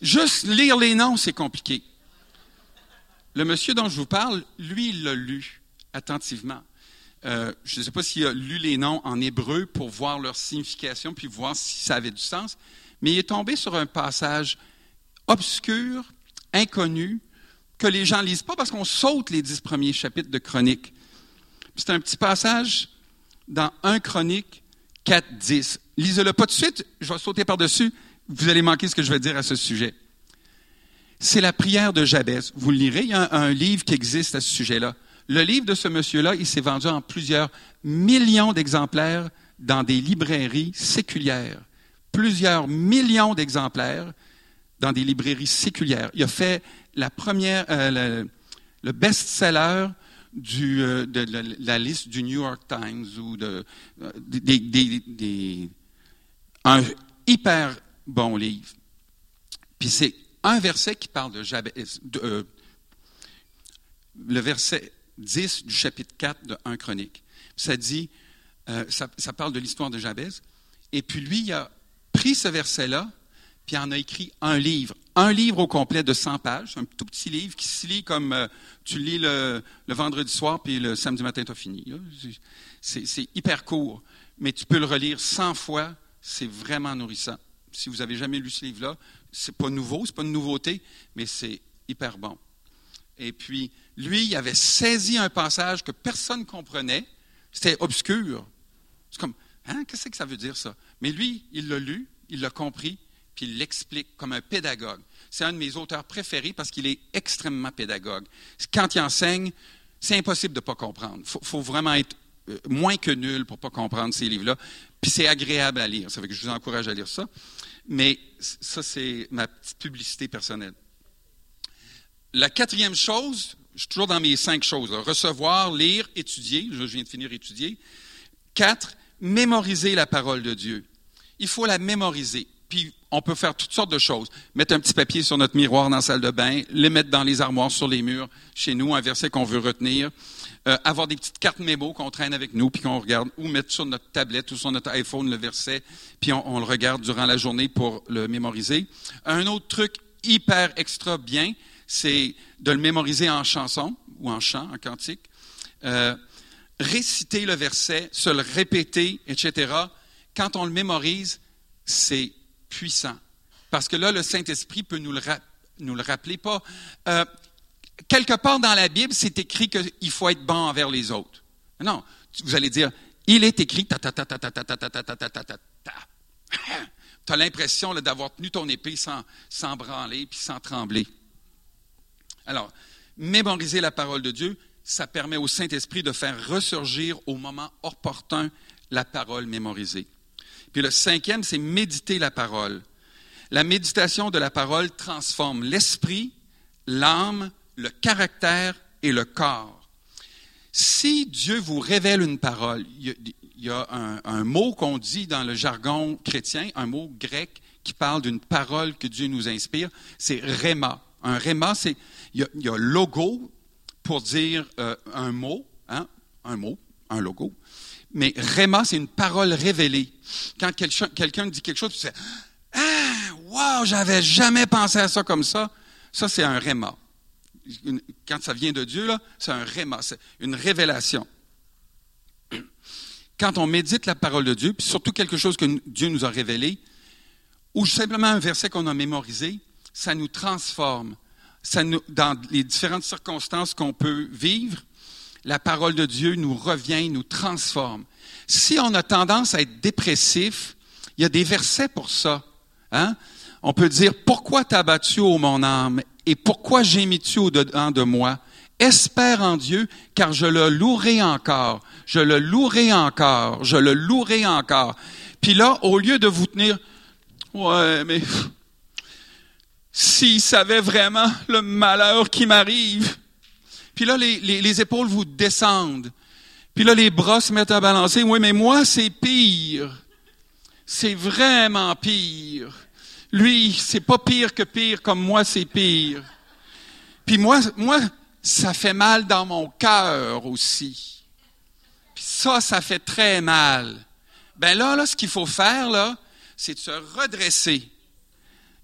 Juste lire les noms, c'est compliqué. Le monsieur dont je vous parle, lui, il l'a lu attentivement. Euh, je ne sais pas s'il a lu les noms en hébreu pour voir leur signification, puis voir si ça avait du sens, mais il est tombé sur un passage... obscur, inconnu, que les gens ne lisent pas parce qu'on saute les dix premiers chapitres de Chroniques. C'est un petit passage dans un Chronique quatre, dix. Lisez-le pas tout de suite, je vais sauter par-dessus. Vous allez manquer ce que je vais dire à ce sujet. C'est la prière de Jabez. Vous le lirez, il y a un, un livre qui existe à ce sujet-là. Le livre de ce monsieur-là, il s'est vendu en plusieurs millions d'exemplaires dans des librairies séculières. Plusieurs millions d'exemplaires dans des librairies séculières. Il a fait la première, euh, le, le best-seller du, euh, de, de, de la liste du New York Times ou de, des, des, des, un hyper bon livre. Puis c'est un verset qui parle de Jabez, de, euh, le verset dix du chapitre quatre de Première Chronique. Ça dit, euh, ça, ça parle de l'histoire de Jabez. Et puis lui, il a pris ce verset-là, puis il en a écrit un livre. Un livre au complet de cent pages, un tout petit livre qui se lit comme euh, tu lis le, le vendredi soir, puis le samedi matin, tu as fini. C'est, c'est hyper court, mais tu peux le relire cent fois. C'est vraiment nourrissant. Si vous n'avez jamais lu ce livre-là, c'est pas nouveau, c'est pas une nouveauté, mais c'est hyper bon. Et puis, lui, il avait saisi un passage que personne ne comprenait. C'était obscur. C'est comme, hein, qu'est-ce que ça veut dire, ça? Mais lui, il l'a lu, il l'a compris, puis il l'explique comme un pédagogue. C'est un de mes auteurs préférés parce qu'il est extrêmement pédagogue. Quand il enseigne, c'est impossible de ne pas comprendre. Il faut, faut vraiment être moins que nul pour ne pas comprendre ces livres-là. Puis c'est agréable à lire. Ça fait que je vous encourage à lire ça. Mais ça, c'est ma petite publicité personnelle. La quatrième chose, je suis toujours dans mes cinq choses, là, recevoir, lire, étudier. Je viens de finir étudier. Quatre, mémoriser la parole de Dieu. Il faut la mémoriser. Puis on peut faire toutes sortes de choses. Mettre un petit papier sur notre miroir dans la salle de bain, le mettre dans les armoires, sur les murs, chez nous, un verset qu'on veut retenir. Euh, avoir des petites cartes mémo qu'on traîne avec nous puis qu'on regarde, ou mettre sur notre tablette ou sur notre iPhone le verset, puis on, on le regarde durant la journée pour le mémoriser. Un autre truc hyper extra bien, c'est de le mémoriser en chanson ou en chant, en cantique. Euh, réciter le verset, se le répéter, et cetera. Quand on le mémorise, c'est puissant. Parce que là, le Saint-Esprit peut nous le, ra- nous le rappeler pas. Euh, Quelque part dans la Bible, c'est écrit qu'il faut être bon envers les autres. Non, vous allez dire, il est écrit ta ta ta ta ta ta ta ta ta ta ta ta ta. Tu as l'impression là, d'avoir tenu ton épée sans, sans branler puis sans trembler. Alors, mémoriser la parole de Dieu, ça permet au Saint-Esprit de faire ressurgir au moment opportun la parole mémorisée. Puis le cinquième, c'est méditer la parole. La méditation de la parole transforme l'esprit, l'âme, le caractère et le corps. Si Dieu vous révèle une parole, il y a, il y a un, un mot qu'on dit dans le jargon chrétien, un mot grec qui parle d'une parole que Dieu nous inspire, c'est rhéma. Un rhéma, c'est, il y a, il y a logo pour dire euh, un mot, hein, un mot, un logo, mais rhéma, c'est une parole révélée. Quand quelqu'un, quelqu'un dit quelque chose, tu dis « Ah, wow, j'avais jamais pensé à ça comme ça », ça c'est un rhéma. Quand ça vient de Dieu, là, c'est un rhéma, c'est une révélation. Quand on médite la parole de Dieu, puis surtout quelque chose que Dieu nous a révélé, ou simplement un verset qu'on a mémorisé, ça nous transforme. Ça nous, dans les différentes circonstances qu'on peut vivre, la parole de Dieu nous revient, nous transforme. Si on a tendance à être dépressif, il y a des versets pour ça. Hein? On peut dire « Pourquoi t'as battu, ô mon âme ?» Et pourquoi gémis-tu au-dedans de moi? Espère en Dieu, car je le louerai encore. Je le louerai encore. Je le louerai encore. Puis là, au lieu de vous tenir, ouais, mais s'il savait vraiment le malheur qui m'arrive. Puis là, les, les, les épaules vous descendent. Puis là, les bras se mettent à balancer. Oui, mais moi, c'est pire. C'est vraiment pire. Lui, c'est pas pire que pire, comme moi, c'est pire. Puis moi, moi, ça fait mal dans mon cœur aussi. Puis ça, ça fait très mal. Ben là, là, ce qu'il faut faire, là, c'est de se redresser.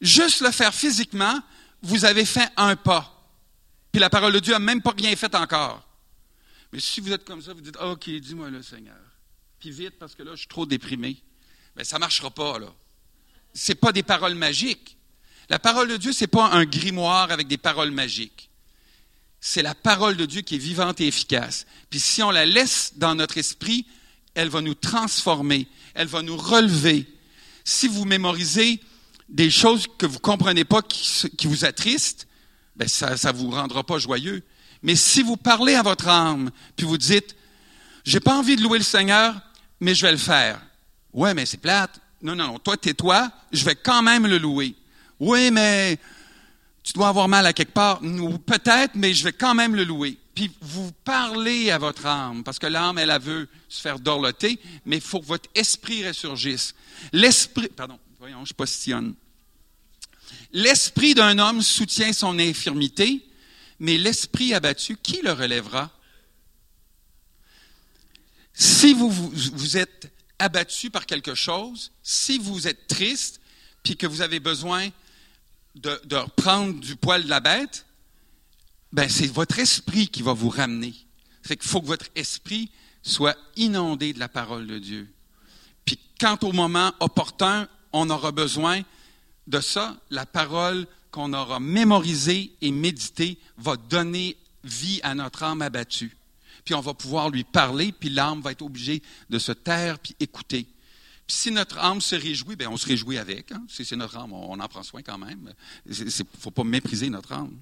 Juste le faire physiquement, vous avez fait un pas. Puis la parole de Dieu n'a même pas rien fait encore. Mais si vous êtes comme ça, vous dites, OK, dis-moi là, Seigneur. Puis vite, parce que là, je suis trop déprimé. Ben ça marchera pas, là. C'est pas des paroles magiques. La parole de Dieu, c'est pas un grimoire avec des paroles magiques. C'est la parole de Dieu qui est vivante et efficace. Puis si on la laisse dans notre esprit, elle va nous transformer, elle va nous relever. Si vous mémorisez des choses que vous ne comprenez pas, qui, qui vous attristent, ben ça ne vous rendra pas joyeux. Mais si vous parlez à votre âme, puis vous dites, « J'ai pas envie de louer le Seigneur, mais je vais le faire. » « Ouais, mais c'est plate. » Non, non, toi, tais-toi, je vais quand même le louer. Oui, mais tu dois avoir mal à quelque part. Ou peut-être, mais je vais quand même le louer. Puis vous parlez à votre âme, parce que l'âme, elle, elle veut se faire dorloter, mais il faut que votre esprit ressurgisse. L'esprit, pardon, voyons, je postillonne. L'esprit d'un homme soutient son infirmité, mais l'esprit abattu, qui le relèvera? Si vous, vous, vous êtes abattu par quelque chose, si vous êtes triste, puis que vous avez besoin de, de reprendre du poil de la bête, ben c'est votre esprit qui va vous ramener. Fait qu'il faut que votre esprit soit inondé de la parole de Dieu. Puis quand au moment opportun, on aura besoin de ça, la parole qu'on aura mémorisée et méditée va donner vie à notre âme abattue. Puis on va pouvoir lui parler, puis l'âme va être obligée de se taire, puis écouter. Puis si notre âme se réjouit, bien on se réjouit avec. Hein? Si c'est notre âme, on en prend soin quand même. Il ne faut pas mépriser notre âme.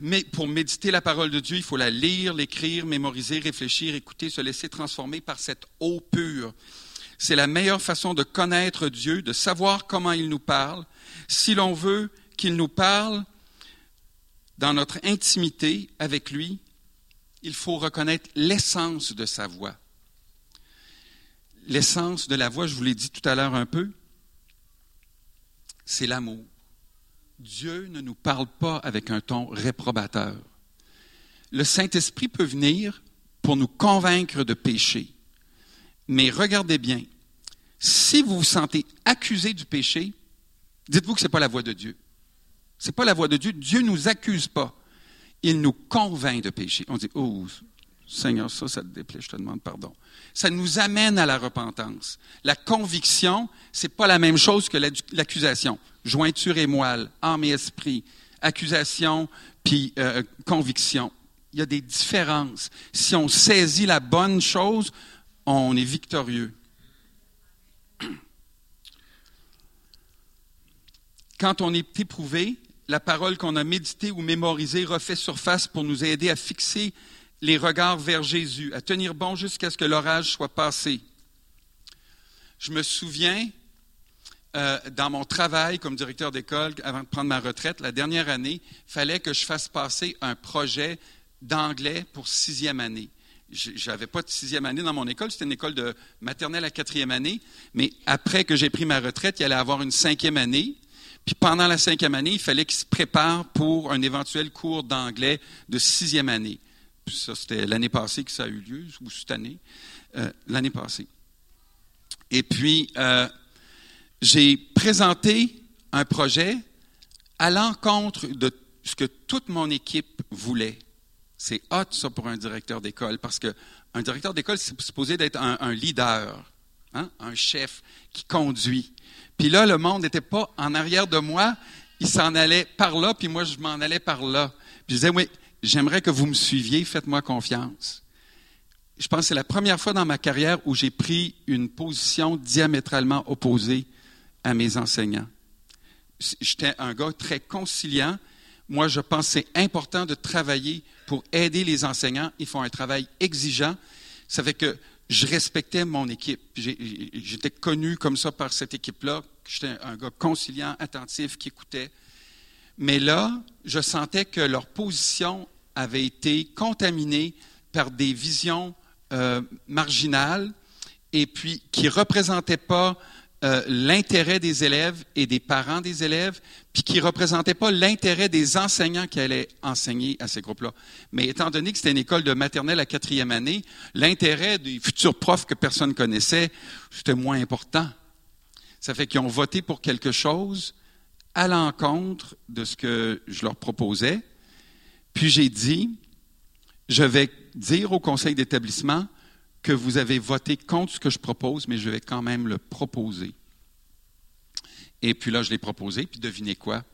Mais pour méditer la parole de Dieu, il faut la lire, l'écrire, mémoriser, réfléchir, écouter, se laisser transformer par cette eau pure. C'est la meilleure façon de connaître Dieu, de savoir comment il nous parle. Si l'on veut qu'il nous parle, dans notre intimité avec lui, il faut reconnaître l'essence de sa voix. L'essence de la voix, je vous l'ai dit tout à l'heure un peu, c'est l'amour. Dieu ne nous parle pas avec un ton réprobateur. Le Saint-Esprit peut venir pour nous convaincre de péché. Mais regardez bien, si vous vous sentez accusé du péché, dites-vous que ce n'est pas la voix de Dieu. Ce n'est pas la voix de Dieu. Dieu ne nous accuse pas. Il nous convainc de pécher. On dit, « Oh, Seigneur, ça, ça te déplaît, je te demande pardon. » Ça nous amène à la repentance. La conviction, ce n'est pas la même chose que l'accusation. Jointure et moelle, âme et esprit, accusation, puis euh, conviction. Il y a des différences. Si on saisit la bonne chose, on est victorieux. Quand on est éprouvé, la parole qu'on a méditée ou mémorisée refait surface pour nous aider à fixer les regards vers Jésus, à tenir bon jusqu'à ce que l'orage soit passé. Je me souviens, euh, dans mon travail comme directeur d'école, avant de prendre ma retraite, la dernière année, il fallait que je fasse passer un projet d'anglais pour sixième année. Je n'avais pas de sixième année dans mon école, c'était une école de maternelle à quatrième année, mais après que j'ai pris ma retraite, il allait avoir une cinquième année. Puis pendant la cinquième année, il fallait qu'ils se préparent pour un éventuel cours d'anglais de sixième année. Puis ça, c'était l'année passée que ça a eu lieu, ou cette année, euh, l'année passée. Et puis, euh, j'ai présenté un projet à l'encontre de ce que toute mon équipe voulait. C'est hot, ça, pour un directeur d'école, parce qu'un directeur d'école, c'est supposé d'être un, un leader, hein, un chef qui conduit. Puis là, le monde n'était pas en arrière de moi. Il s'en allait par là, puis moi, je m'en allais par là. Puis je disais, oui, j'aimerais que vous me suiviez, faites-moi confiance. Je pense que c'est la première fois dans ma carrière où j'ai pris une position diamétralement opposée à mes enseignants. J'étais un gars très conciliant. Moi, je pense que c'est important de travailler pour aider les enseignants. Ils font un travail exigeant. Ça fait que je respectais mon équipe. J'ai, j'étais connu comme ça par cette équipe-là. J'étais un gars conciliant, attentif, qui écoutait. Mais là, je sentais que leur position avait été contaminée par des visions euh, marginales et puis qui ne représentaient pas euh, l'intérêt des élèves et des parents des élèves, puis qui ne représentaient pas l'intérêt des enseignants qui allaient enseigner à ces groupes-là. Mais étant donné que c'était une école de maternelle à quatrième année, l'intérêt des futurs profs que personne connaissait, c'était moins important. Ça fait qu'ils ont voté pour quelque chose à l'encontre de ce que je leur proposais. Puis j'ai dit, je vais dire au conseil d'établissement que vous avez voté contre ce que je propose, mais je vais quand même le proposer. Et puis là, je l'ai proposé, puis devinez quoi?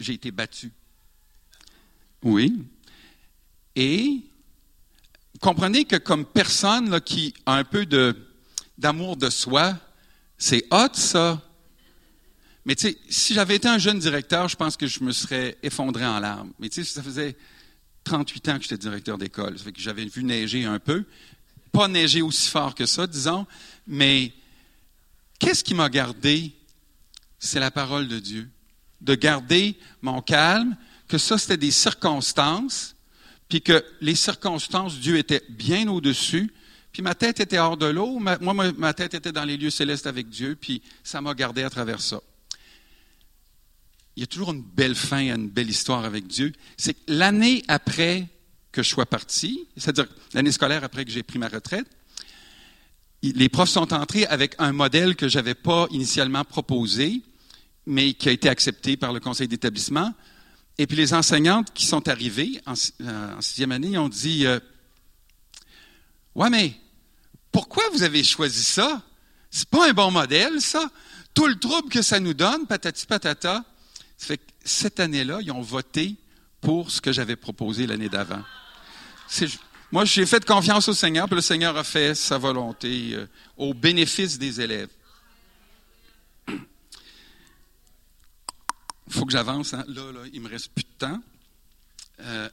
J'ai été battu. Oui. Et comprenez que comme personne là, qui a un peu de, d'amour de soi, c'est hot ça. Mais tu sais, si j'avais été un jeune directeur, je pense que je me serais effondré en larmes. Mais tu sais, ça faisait trente-huit ans que j'étais directeur d'école. Ça fait que j'avais vu neiger un peu. Pas neiger aussi fort que ça, disons. Mais qu'est-ce qui m'a gardé? C'est la parole de Dieu. De garder mon calme, que ça, c'était des circonstances, puis que les circonstances, Dieu était bien au-dessus, puis ma tête était hors de l'eau, ma, moi, ma tête était dans les lieux célestes avec Dieu, puis ça m'a gardé à travers ça. Il y a toujours une belle fin à une belle histoire avec Dieu. C'est que l'année après que je sois parti, c'est-à-dire l'année scolaire après que j'ai pris ma retraite, les profs sont entrés avec un modèle que je n'avais pas initialement proposé, mais qui a été accepté par le conseil d'établissement. Et puis les enseignantes qui sont arrivées en, euh, en sixième année ont dit euh, « Ouais, mais pourquoi vous avez choisi ça? C'est pas un bon modèle, ça. Tout le trouble que ça nous donne, patati patata. » Ça fait que cette année-là, ils ont voté pour ce que j'avais proposé l'année d'avant. C'est, moi, j'ai fait confiance au Seigneur, puis le Seigneur a fait sa volonté euh, au bénéfice des élèves. Il faut que j'avance, hein? là, là, il me reste plus de temps. Euh,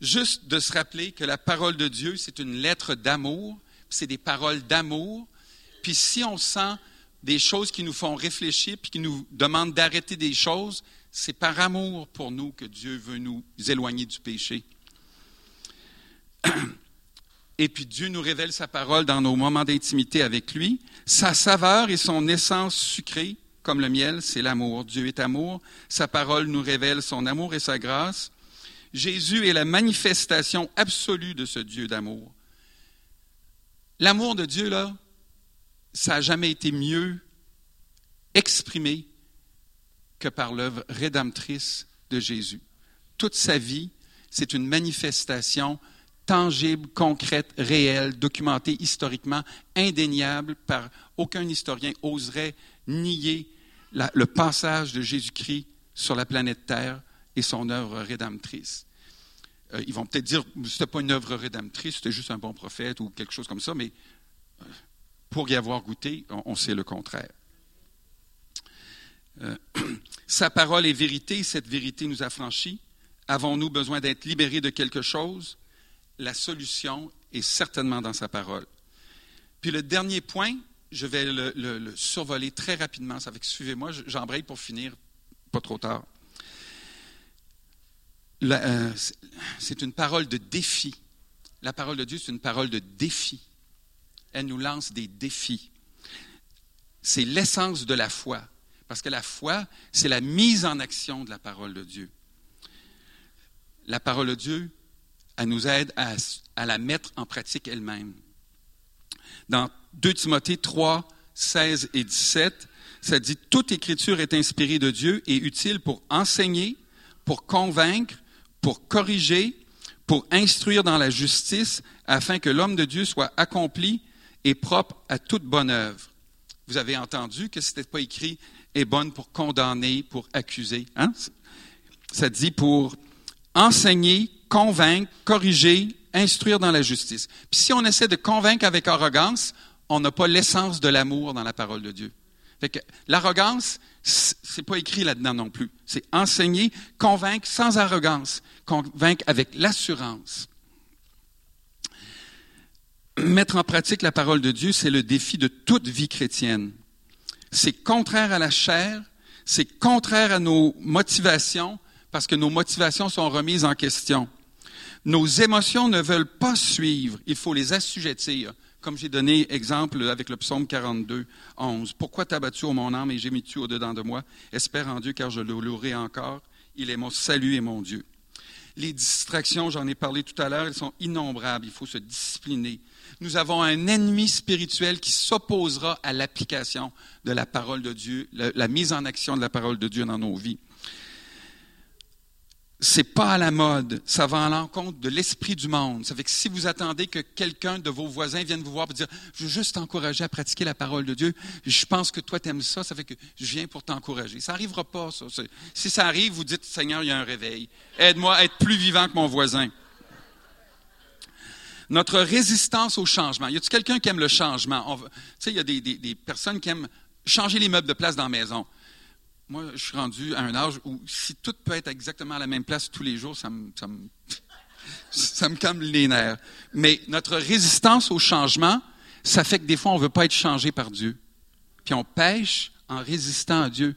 juste de se rappeler que la parole de Dieu, c'est une lettre d'amour, c'est des paroles d'amour. Puis si on sent des choses qui nous font réfléchir, puis qui nous demandent d'arrêter des choses, c'est par amour pour nous que Dieu veut nous éloigner du péché. Et puis Dieu nous révèle sa parole dans nos moments d'intimité avec lui. Sa saveur et son essence sucrée, comme le miel, c'est l'amour. Dieu est amour. Sa parole nous révèle son amour et sa grâce. Jésus est la manifestation absolue de ce Dieu d'amour. L'amour de Dieu, là, ça n'a jamais été mieux exprimé que par l'œuvre rédemptrice de Jésus. Toute sa vie, c'est une manifestation tangible, concrète, réelle, documentée historiquement, indéniable par aucun historien oserait nier la, le passage de Jésus-Christ sur la planète Terre et son œuvre rédemptrice. Euh, ils vont peut-être dire que ce n'était pas une œuvre rédemptrice, c'était juste un bon prophète ou quelque chose comme ça, mais pour y avoir goûté, on, on sait le contraire. Euh, sa parole est vérité, cette vérité nous affranchit. Avons-nous besoin d'être libérés de quelque chose? La solution est certainement dans sa parole. Puis le dernier point, je vais le, le, le survoler très rapidement. Ça fait que suivez-moi, j'embraye pour finir, pas trop tard. La, euh, c'est une parole de défi. La parole de Dieu, c'est une parole de défi. Elle nous lance des défis. C'est l'essence de la foi, parce que la foi, c'est la mise en action de la parole de Dieu. La parole de Dieu, elle nous aide à, à la mettre en pratique elle-même. Dans deux Timothée trois, seize et dix-sept, ça dit « Toute écriture est inspirée de Dieu et utile pour enseigner, pour convaincre, pour corriger, pour instruire dans la justice, afin que l'homme de Dieu soit accompli et propre à toute bonne œuvre. » Vous avez entendu que ce n'était pas écrit « est bonne pour condamner, pour accuser hein? ». Ça dit « pour enseigner, convaincre, corriger, instruire dans la justice. » Puis si on essaie de convaincre avec arrogance, on n'a pas l'essence de l'amour dans la parole de Dieu. Fait que l'arrogance, c'est pas écrit là-dedans non plus. C'est enseigner, convaincre sans arrogance, convaincre avec l'assurance. Mettre en pratique la parole de Dieu, c'est le défi de toute vie chrétienne. C'est contraire à la chair, c'est contraire à nos motivations, parce que nos motivations sont remises en question. Nos émotions ne veulent pas suivre, il faut les assujettir. Comme j'ai donné exemple avec le psaume quarante-deux, onze. « Pourquoi t'as battu, ô mon âme, et j'ai mis tu au-dedans de moi? Espère en Dieu, car je le louerai encore. Il est mon salut et mon Dieu. » Les distractions, j'en ai parlé tout à l'heure, elles sont innombrables. Il faut se discipliner. Nous avons un ennemi spirituel qui s'opposera à l'application de la parole de Dieu, la, la mise en action de la parole de Dieu dans nos vies. C'est pas à la mode, ça va à l'encontre de l'esprit du monde. Ça fait que si vous attendez que quelqu'un de vos voisins vienne vous voir pour dire « je veux juste t'encourager à pratiquer la parole de Dieu, je pense que toi t'aimes ça, ça fait que je viens pour t'encourager ». Ça n'arrivera pas, ça. Si ça arrive, vous dites « Seigneur, il y a un réveil, aide-moi à être plus vivant que mon voisin ». Notre résistance au changement. Y a-t-il quelqu'un qui aime le changement? Tu sais, il y a des, des, des personnes qui aiment changer les meubles de place dans la maison. Moi, je suis rendu à un âge où si tout peut être exactement à la même place tous les jours, ça me, ça me, ça me calme les nerfs. Mais notre résistance au changement, ça fait que des fois, on ne veut pas être changé par Dieu. Puis on pêche en résistant à Dieu.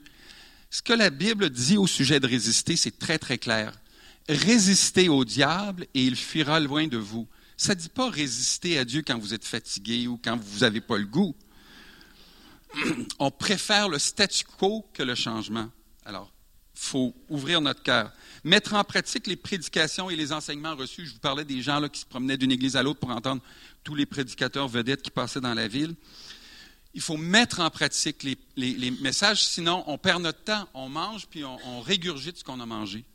Ce que la Bible dit au sujet de résister, c'est très, très clair. Résistez au diable et il fuira loin de vous. Ça ne dit pas résister à Dieu quand vous êtes fatigué ou quand vous n'avez pas le goût. On préfère le statu quo que le changement. Alors, il faut ouvrir notre cœur. Mettre en pratique les prédications et les enseignements reçus. Je vous parlais des gens là, qui se promenaient d'une église à l'autre pour entendre tous les prédicateurs vedettes qui passaient dans la ville. Il faut mettre en pratique les, les, les messages, sinon on perd notre temps, on mange puis on, on régurgite ce qu'on a mangé.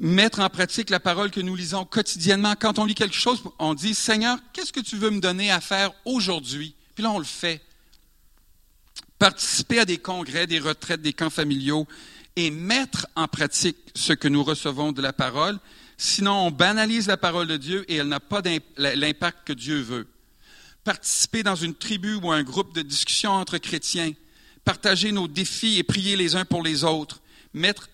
Mettre en pratique la parole que nous lisons quotidiennement. Quand on lit quelque chose, on dit « Seigneur, qu'est-ce que tu veux me donner à faire aujourd'hui? » Puis là, on le fait. Participer à des congrès, des retraites, des camps familiaux et mettre en pratique ce que nous recevons de la parole. Sinon, on banalise la parole de Dieu et elle n'a pas l'impact que Dieu veut. Participer dans une tribu ou un groupe de discussion entre chrétiens. Partager nos défis et prier les uns pour les autres. Mettre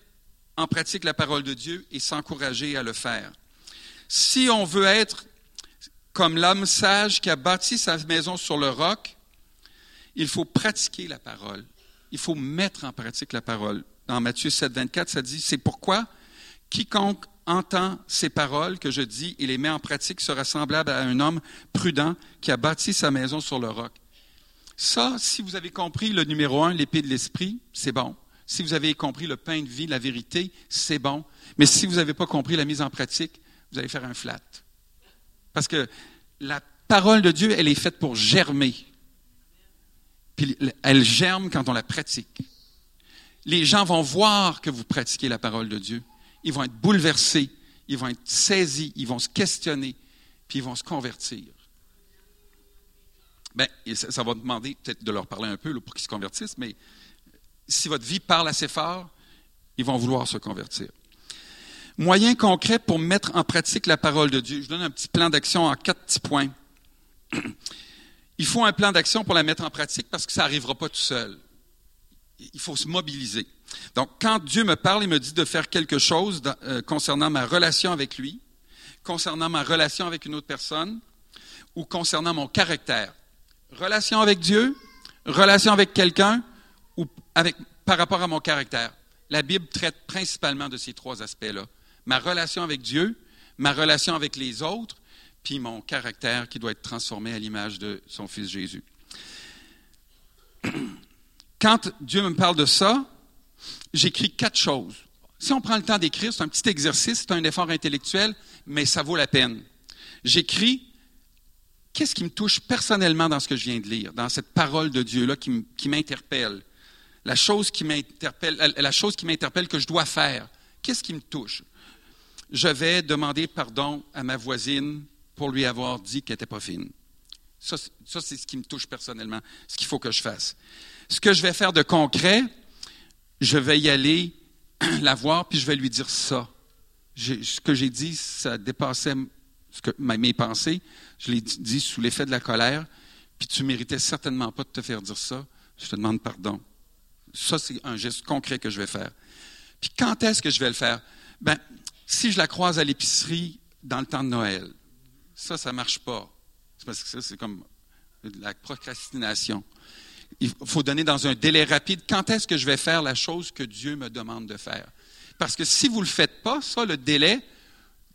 en pratique la parole de Dieu et s'encourager à le faire. Si on veut être comme l'homme sage qui a bâti sa maison sur le roc, il faut pratiquer la parole. Il faut mettre en pratique la parole. Dans Matthieu sept, vingt-quatre, ça dit, « C'est pourquoi quiconque entend ces paroles que je dis et les met en pratique sera semblable à un homme prudent qui a bâti sa maison sur le roc. » Ça, si vous avez compris le numéro un, l'épée de l'esprit, c'est bon. Si vous avez compris le pain de vie, la vérité, c'est bon. Mais si vous n'avez pas compris la mise en pratique, vous allez faire un flat. Parce que la parole de Dieu, elle est faite pour germer. Puis elle germe quand on la pratique. Les gens vont voir que vous pratiquez la parole de Dieu. Ils vont être bouleversés, ils vont être saisis, ils vont se questionner, puis ils vont se convertir. Bien, ça, ça va demander peut-être de leur parler un peu là, pour qu'ils se convertissent, mais... Si votre vie parle assez fort, ils vont vouloir se convertir. Moyens concrets pour mettre en pratique la parole de Dieu. Je donne un petit plan d'action en quatre petits points. Il faut un plan d'action pour la mettre en pratique parce que ça n'arrivera pas tout seul. Il faut se mobiliser. Donc, quand Dieu me parle, il me dit de faire quelque chose concernant ma relation avec lui, concernant ma relation avec une autre personne ou concernant mon caractère. Relation avec Dieu, relation avec quelqu'un, ou avec, par rapport à mon caractère. La Bible traite principalement de ces trois aspects-là. Ma relation avec Dieu, ma relation avec les autres, puis mon caractère qui doit être transformé à l'image de son Fils Jésus. Quand Dieu me parle de ça, j'écris quatre choses. Si on prend le temps d'écrire, c'est un petit exercice, c'est un effort intellectuel, mais ça vaut la peine. J'écris qu'est-ce qui me touche personnellement dans ce que je viens de lire, dans cette parole de Dieu-là qui m'interpelle. La chose qui m'interpelle, la chose qui m'interpelle que je dois faire, qu'est-ce qui me touche? Je vais demander pardon à ma voisine pour lui avoir dit qu'elle n'était pas fine. Ça, ça, c'est ce qui me touche personnellement, ce qu'il faut que je fasse. Ce que je vais faire de concret, je vais y aller la voir, puis je vais lui dire ça. Je, ce que j'ai dit, ça dépassait ce que, mes pensées. Je l'ai dit sous l'effet de la colère, puis tu ne méritais certainement pas de te faire dire ça. Je te demande pardon. Ça, c'est un geste concret que je vais faire. Puis quand est-ce que je vais le faire? Bien, si je la croise à l'épicerie dans le temps de Noël, ça, ça ne marche pas. C'est parce que ça, c'est comme la procrastination. Il faut donner dans un délai rapide. Quand est-ce que je vais faire la chose que Dieu me demande de faire? Parce que si vous ne le faites pas, ça, le délai,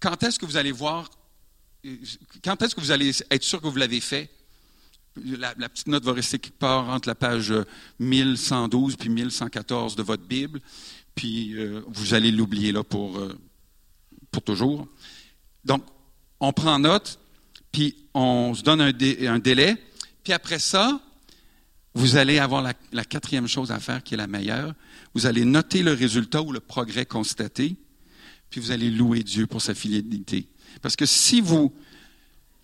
quand est-ce que vous allez voir, quand est-ce que vous allez être sûr que vous l'avez fait? La, la petite note va rester quelque part entre la page mille cent douze puis mille cent quatorze de votre Bible, puis euh, vous allez l'oublier là pour, euh, pour toujours. Donc, on prend note, puis on se donne un, dé, un délai, puis après ça, vous allez avoir la, la quatrième chose à faire qui est la meilleure. Vous allez noter le résultat ou le progrès constaté, puis vous allez louer Dieu pour sa fidélité. Parce que si vous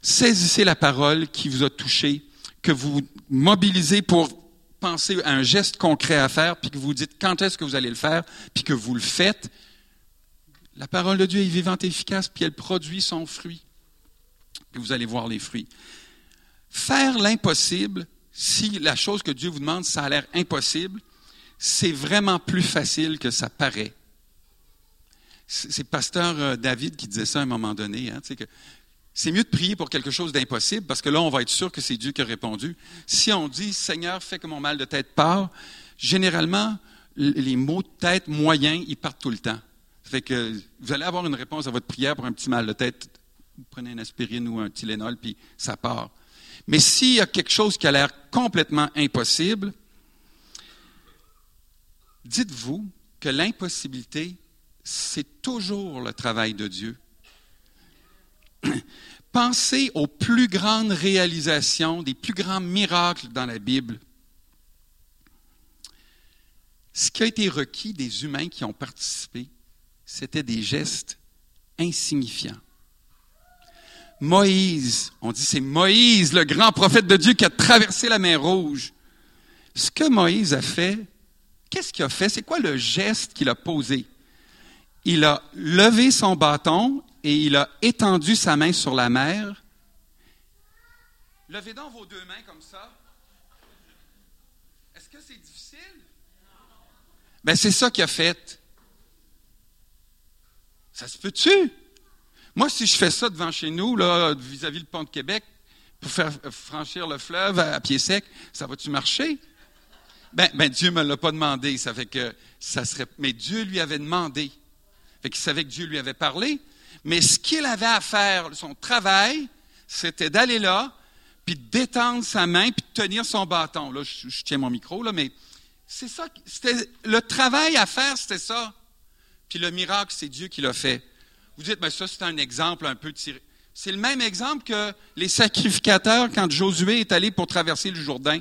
saisissez la parole qui vous a touché, que vous mobilisez pour penser à un geste concret à faire, puis que vous dites quand est-ce que vous allez le faire, puis que vous le faites, la parole de Dieu est vivante et efficace, puis elle produit son fruit. et vous allez voir les fruits. Faire l'impossible, si la chose que Dieu vous demande, ça a l'air impossible, c'est vraiment plus facile que ça paraît. C'est le pasteur David qui disait ça à un moment donné, hein, tu sais que c'est mieux de prier pour quelque chose d'impossible parce que là, on va être sûr que c'est Dieu qui a répondu. Si on dit « Seigneur, fais que mon mal de tête part », généralement, les maux de tête moyens, ils partent tout le temps. Ça fait que vous allez avoir une réponse à votre prière pour un petit mal de tête. Vous prenez une aspirine ou un Tylenol, puis ça part. Mais s'il y a quelque chose qui a l'air complètement impossible, dites-vous que l'impossibilité, c'est toujours le travail de Dieu. Pensez aux plus grandes réalisations, des plus grands miracles dans la Bible. Ce qui a été requis des humains qui ont participé, c'était des gestes insignifiants. Moïse, on dit c'est Moïse, le grand prophète de Dieu qui a traversé la mer Rouge. Ce que Moïse a fait, qu'est-ce qu'il a fait? C'est quoi le geste qu'il a posé? Il a levé son bâton et il a étendu sa main sur la mer. Levez donc vos deux mains comme ça. Est-ce que c'est difficile? Ben c'est ça qu'il a fait. Ça se peut-tu? Moi, si je fais ça devant chez nous, là, vis-à-vis le pont de Québec, pour faire franchir le fleuve à pied sec, ça va-tu marcher? Ben, ben Dieu ne me l'a pas demandé. Ça fait que ça serait. Mais Dieu lui avait demandé. Ça fait qu'il savait que Dieu lui avait parlé. Mais ce qu'il avait à faire, son travail, c'était d'aller là, puis d'étendre sa main, puis de tenir son bâton. Là, je, je tiens mon micro, là, mais c'est ça. C'était, le travail à faire, c'était ça. Puis le miracle, c'est Dieu qui l'a fait. Vous dites, mais ça, c'est un exemple un peu tiré. C'est le même exemple que les sacrificateurs, quand Josué est allé pour traverser le Jourdain.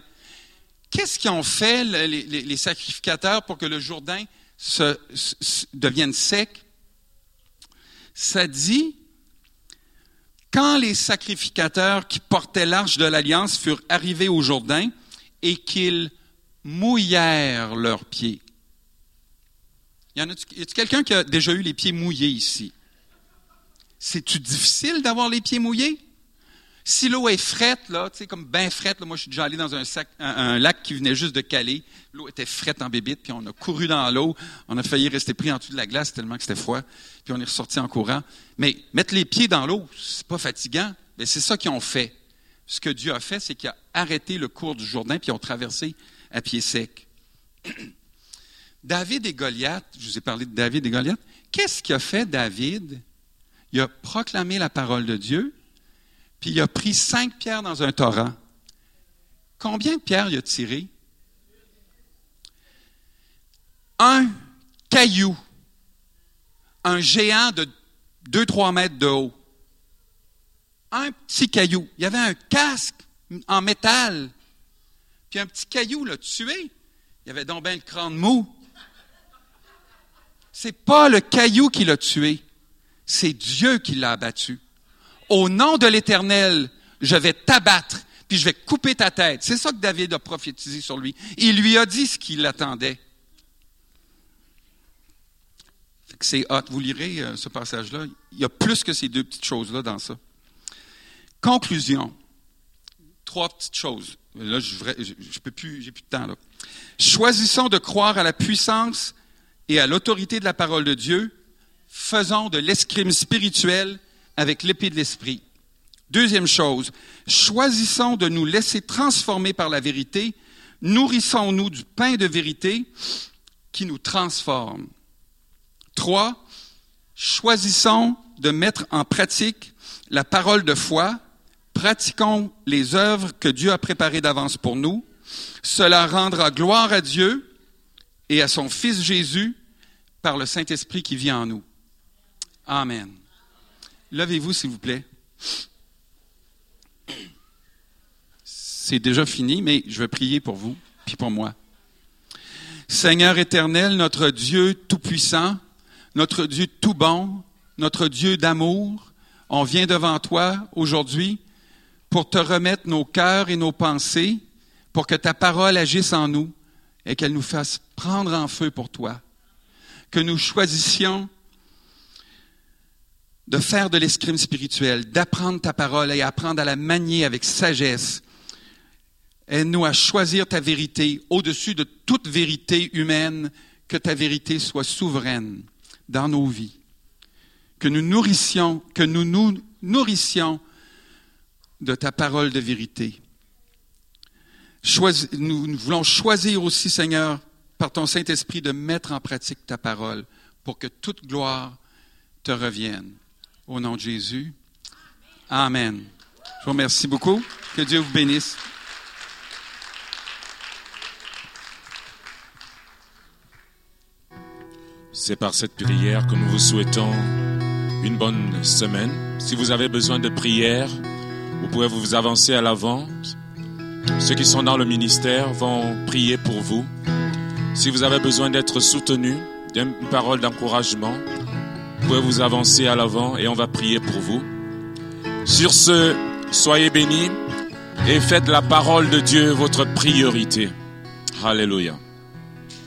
Qu'est-ce qu'ils ont fait, les, les, les sacrificateurs, pour que le Jourdain se, se, se devienne sec? Ça dit, quand les sacrificateurs qui portaient l'arche de l'Alliance furent arrivés au Jourdain et qu'ils mouillèrent leurs pieds. Y en a-t-il quelqu'un qui a déjà eu les pieds mouillés ici? C'est-tu difficile d'avoir les pieds mouillés? Si l'eau est frette, là, tu sais, comme bien frette, là, moi je suis déjà allé dans un, sac, un, un lac qui venait juste de Calais, l'eau était frette en bébite, puis on a couru dans l'eau, on a failli rester pris en dessous de la glace tellement que c'était froid, puis on est ressorti en courant. Mais mettre les pieds dans l'eau, c'est pas fatigant, mais c'est ça qu'ils ont fait. Ce que Dieu a fait, c'est qu'il a arrêté le cours du Jourdain, puis ils ont traversé à pied sec. David et Goliath, je vous ai parlé de David et Goliath, qu'est-ce qu'a fait David? Il a proclamé la parole de Dieu, puis il a pris cinq pierres dans un torrent. Combien de pierres il a tiré? Un caillou, un géant de deux à trois mètres de haut, un petit caillou. Il y avait un casque en métal, puis un petit caillou l'a tué. Il avait donc bien le crâne mou. C'est pas le caillou qui l'a tué, c'est Dieu qui l'a abattu. Au nom de l'Éternel, je vais t'abattre, puis je vais couper ta tête. C'est ça que David a prophétisé sur lui. Il lui a dit ce qu'il attendait. Fait que c'est hot. Vous lirez euh, ce passage-là. Il y a plus que ces deux petites choses-là dans ça. Conclusion. Trois petites choses. Là, je je peux plus, j'ai plus de temps, là. Choisissons de croire à la puissance et à l'autorité de la parole de Dieu. Faisons de l'escrime spirituelle avec l'épée de l'esprit. Deuxième chose, choisissons de nous laisser transformer par la vérité, nourrissons-nous du pain de vérité qui nous transforme. Trois, choisissons de mettre en pratique la parole de foi, pratiquons les œuvres que Dieu a préparées d'avance pour nous. Cela rendra gloire à Dieu et à son Fils Jésus par le Saint-Esprit qui vit en nous. Amen. Levez-vous, s'il vous plaît. C'est déjà fini, mais je vais prier pour vous, puis pour moi. Seigneur éternel, notre Dieu tout-puissant, notre Dieu tout bon, notre Dieu d'amour, on vient devant toi aujourd'hui pour te remettre nos cœurs et nos pensées, pour que ta parole agisse en nous et qu'elle nous fasse prendre en feu pour toi. Que nous choisissions de faire de l'escrime spirituelle, d'apprendre ta parole et apprendre à la manier avec sagesse. Aide-nous à choisir ta vérité au-dessus de toute vérité humaine, que ta vérité soit souveraine dans nos vies. Que nous nourrissions, que nous nous nourrissions de ta parole de vérité. Choisis, nous, nous voulons choisir aussi, Seigneur, par ton Saint-Esprit, de mettre en pratique ta parole pour que toute gloire te revienne. Au nom de Jésus, amen. Je vous remercie beaucoup. Que Dieu vous bénisse. C'est par cette prière que nous vous souhaitons une bonne semaine. Si vous avez besoin de prière, vous pouvez vous avancer à l'avant. Ceux qui sont dans le ministère vont prier pour vous. Si vous avez besoin d'être soutenu, d'une parole d'encouragement, vous pouvez vous avancer à l'avant et on va prier pour vous. Sur ce, soyez bénis et faites la parole de Dieu votre priorité. Alléluia.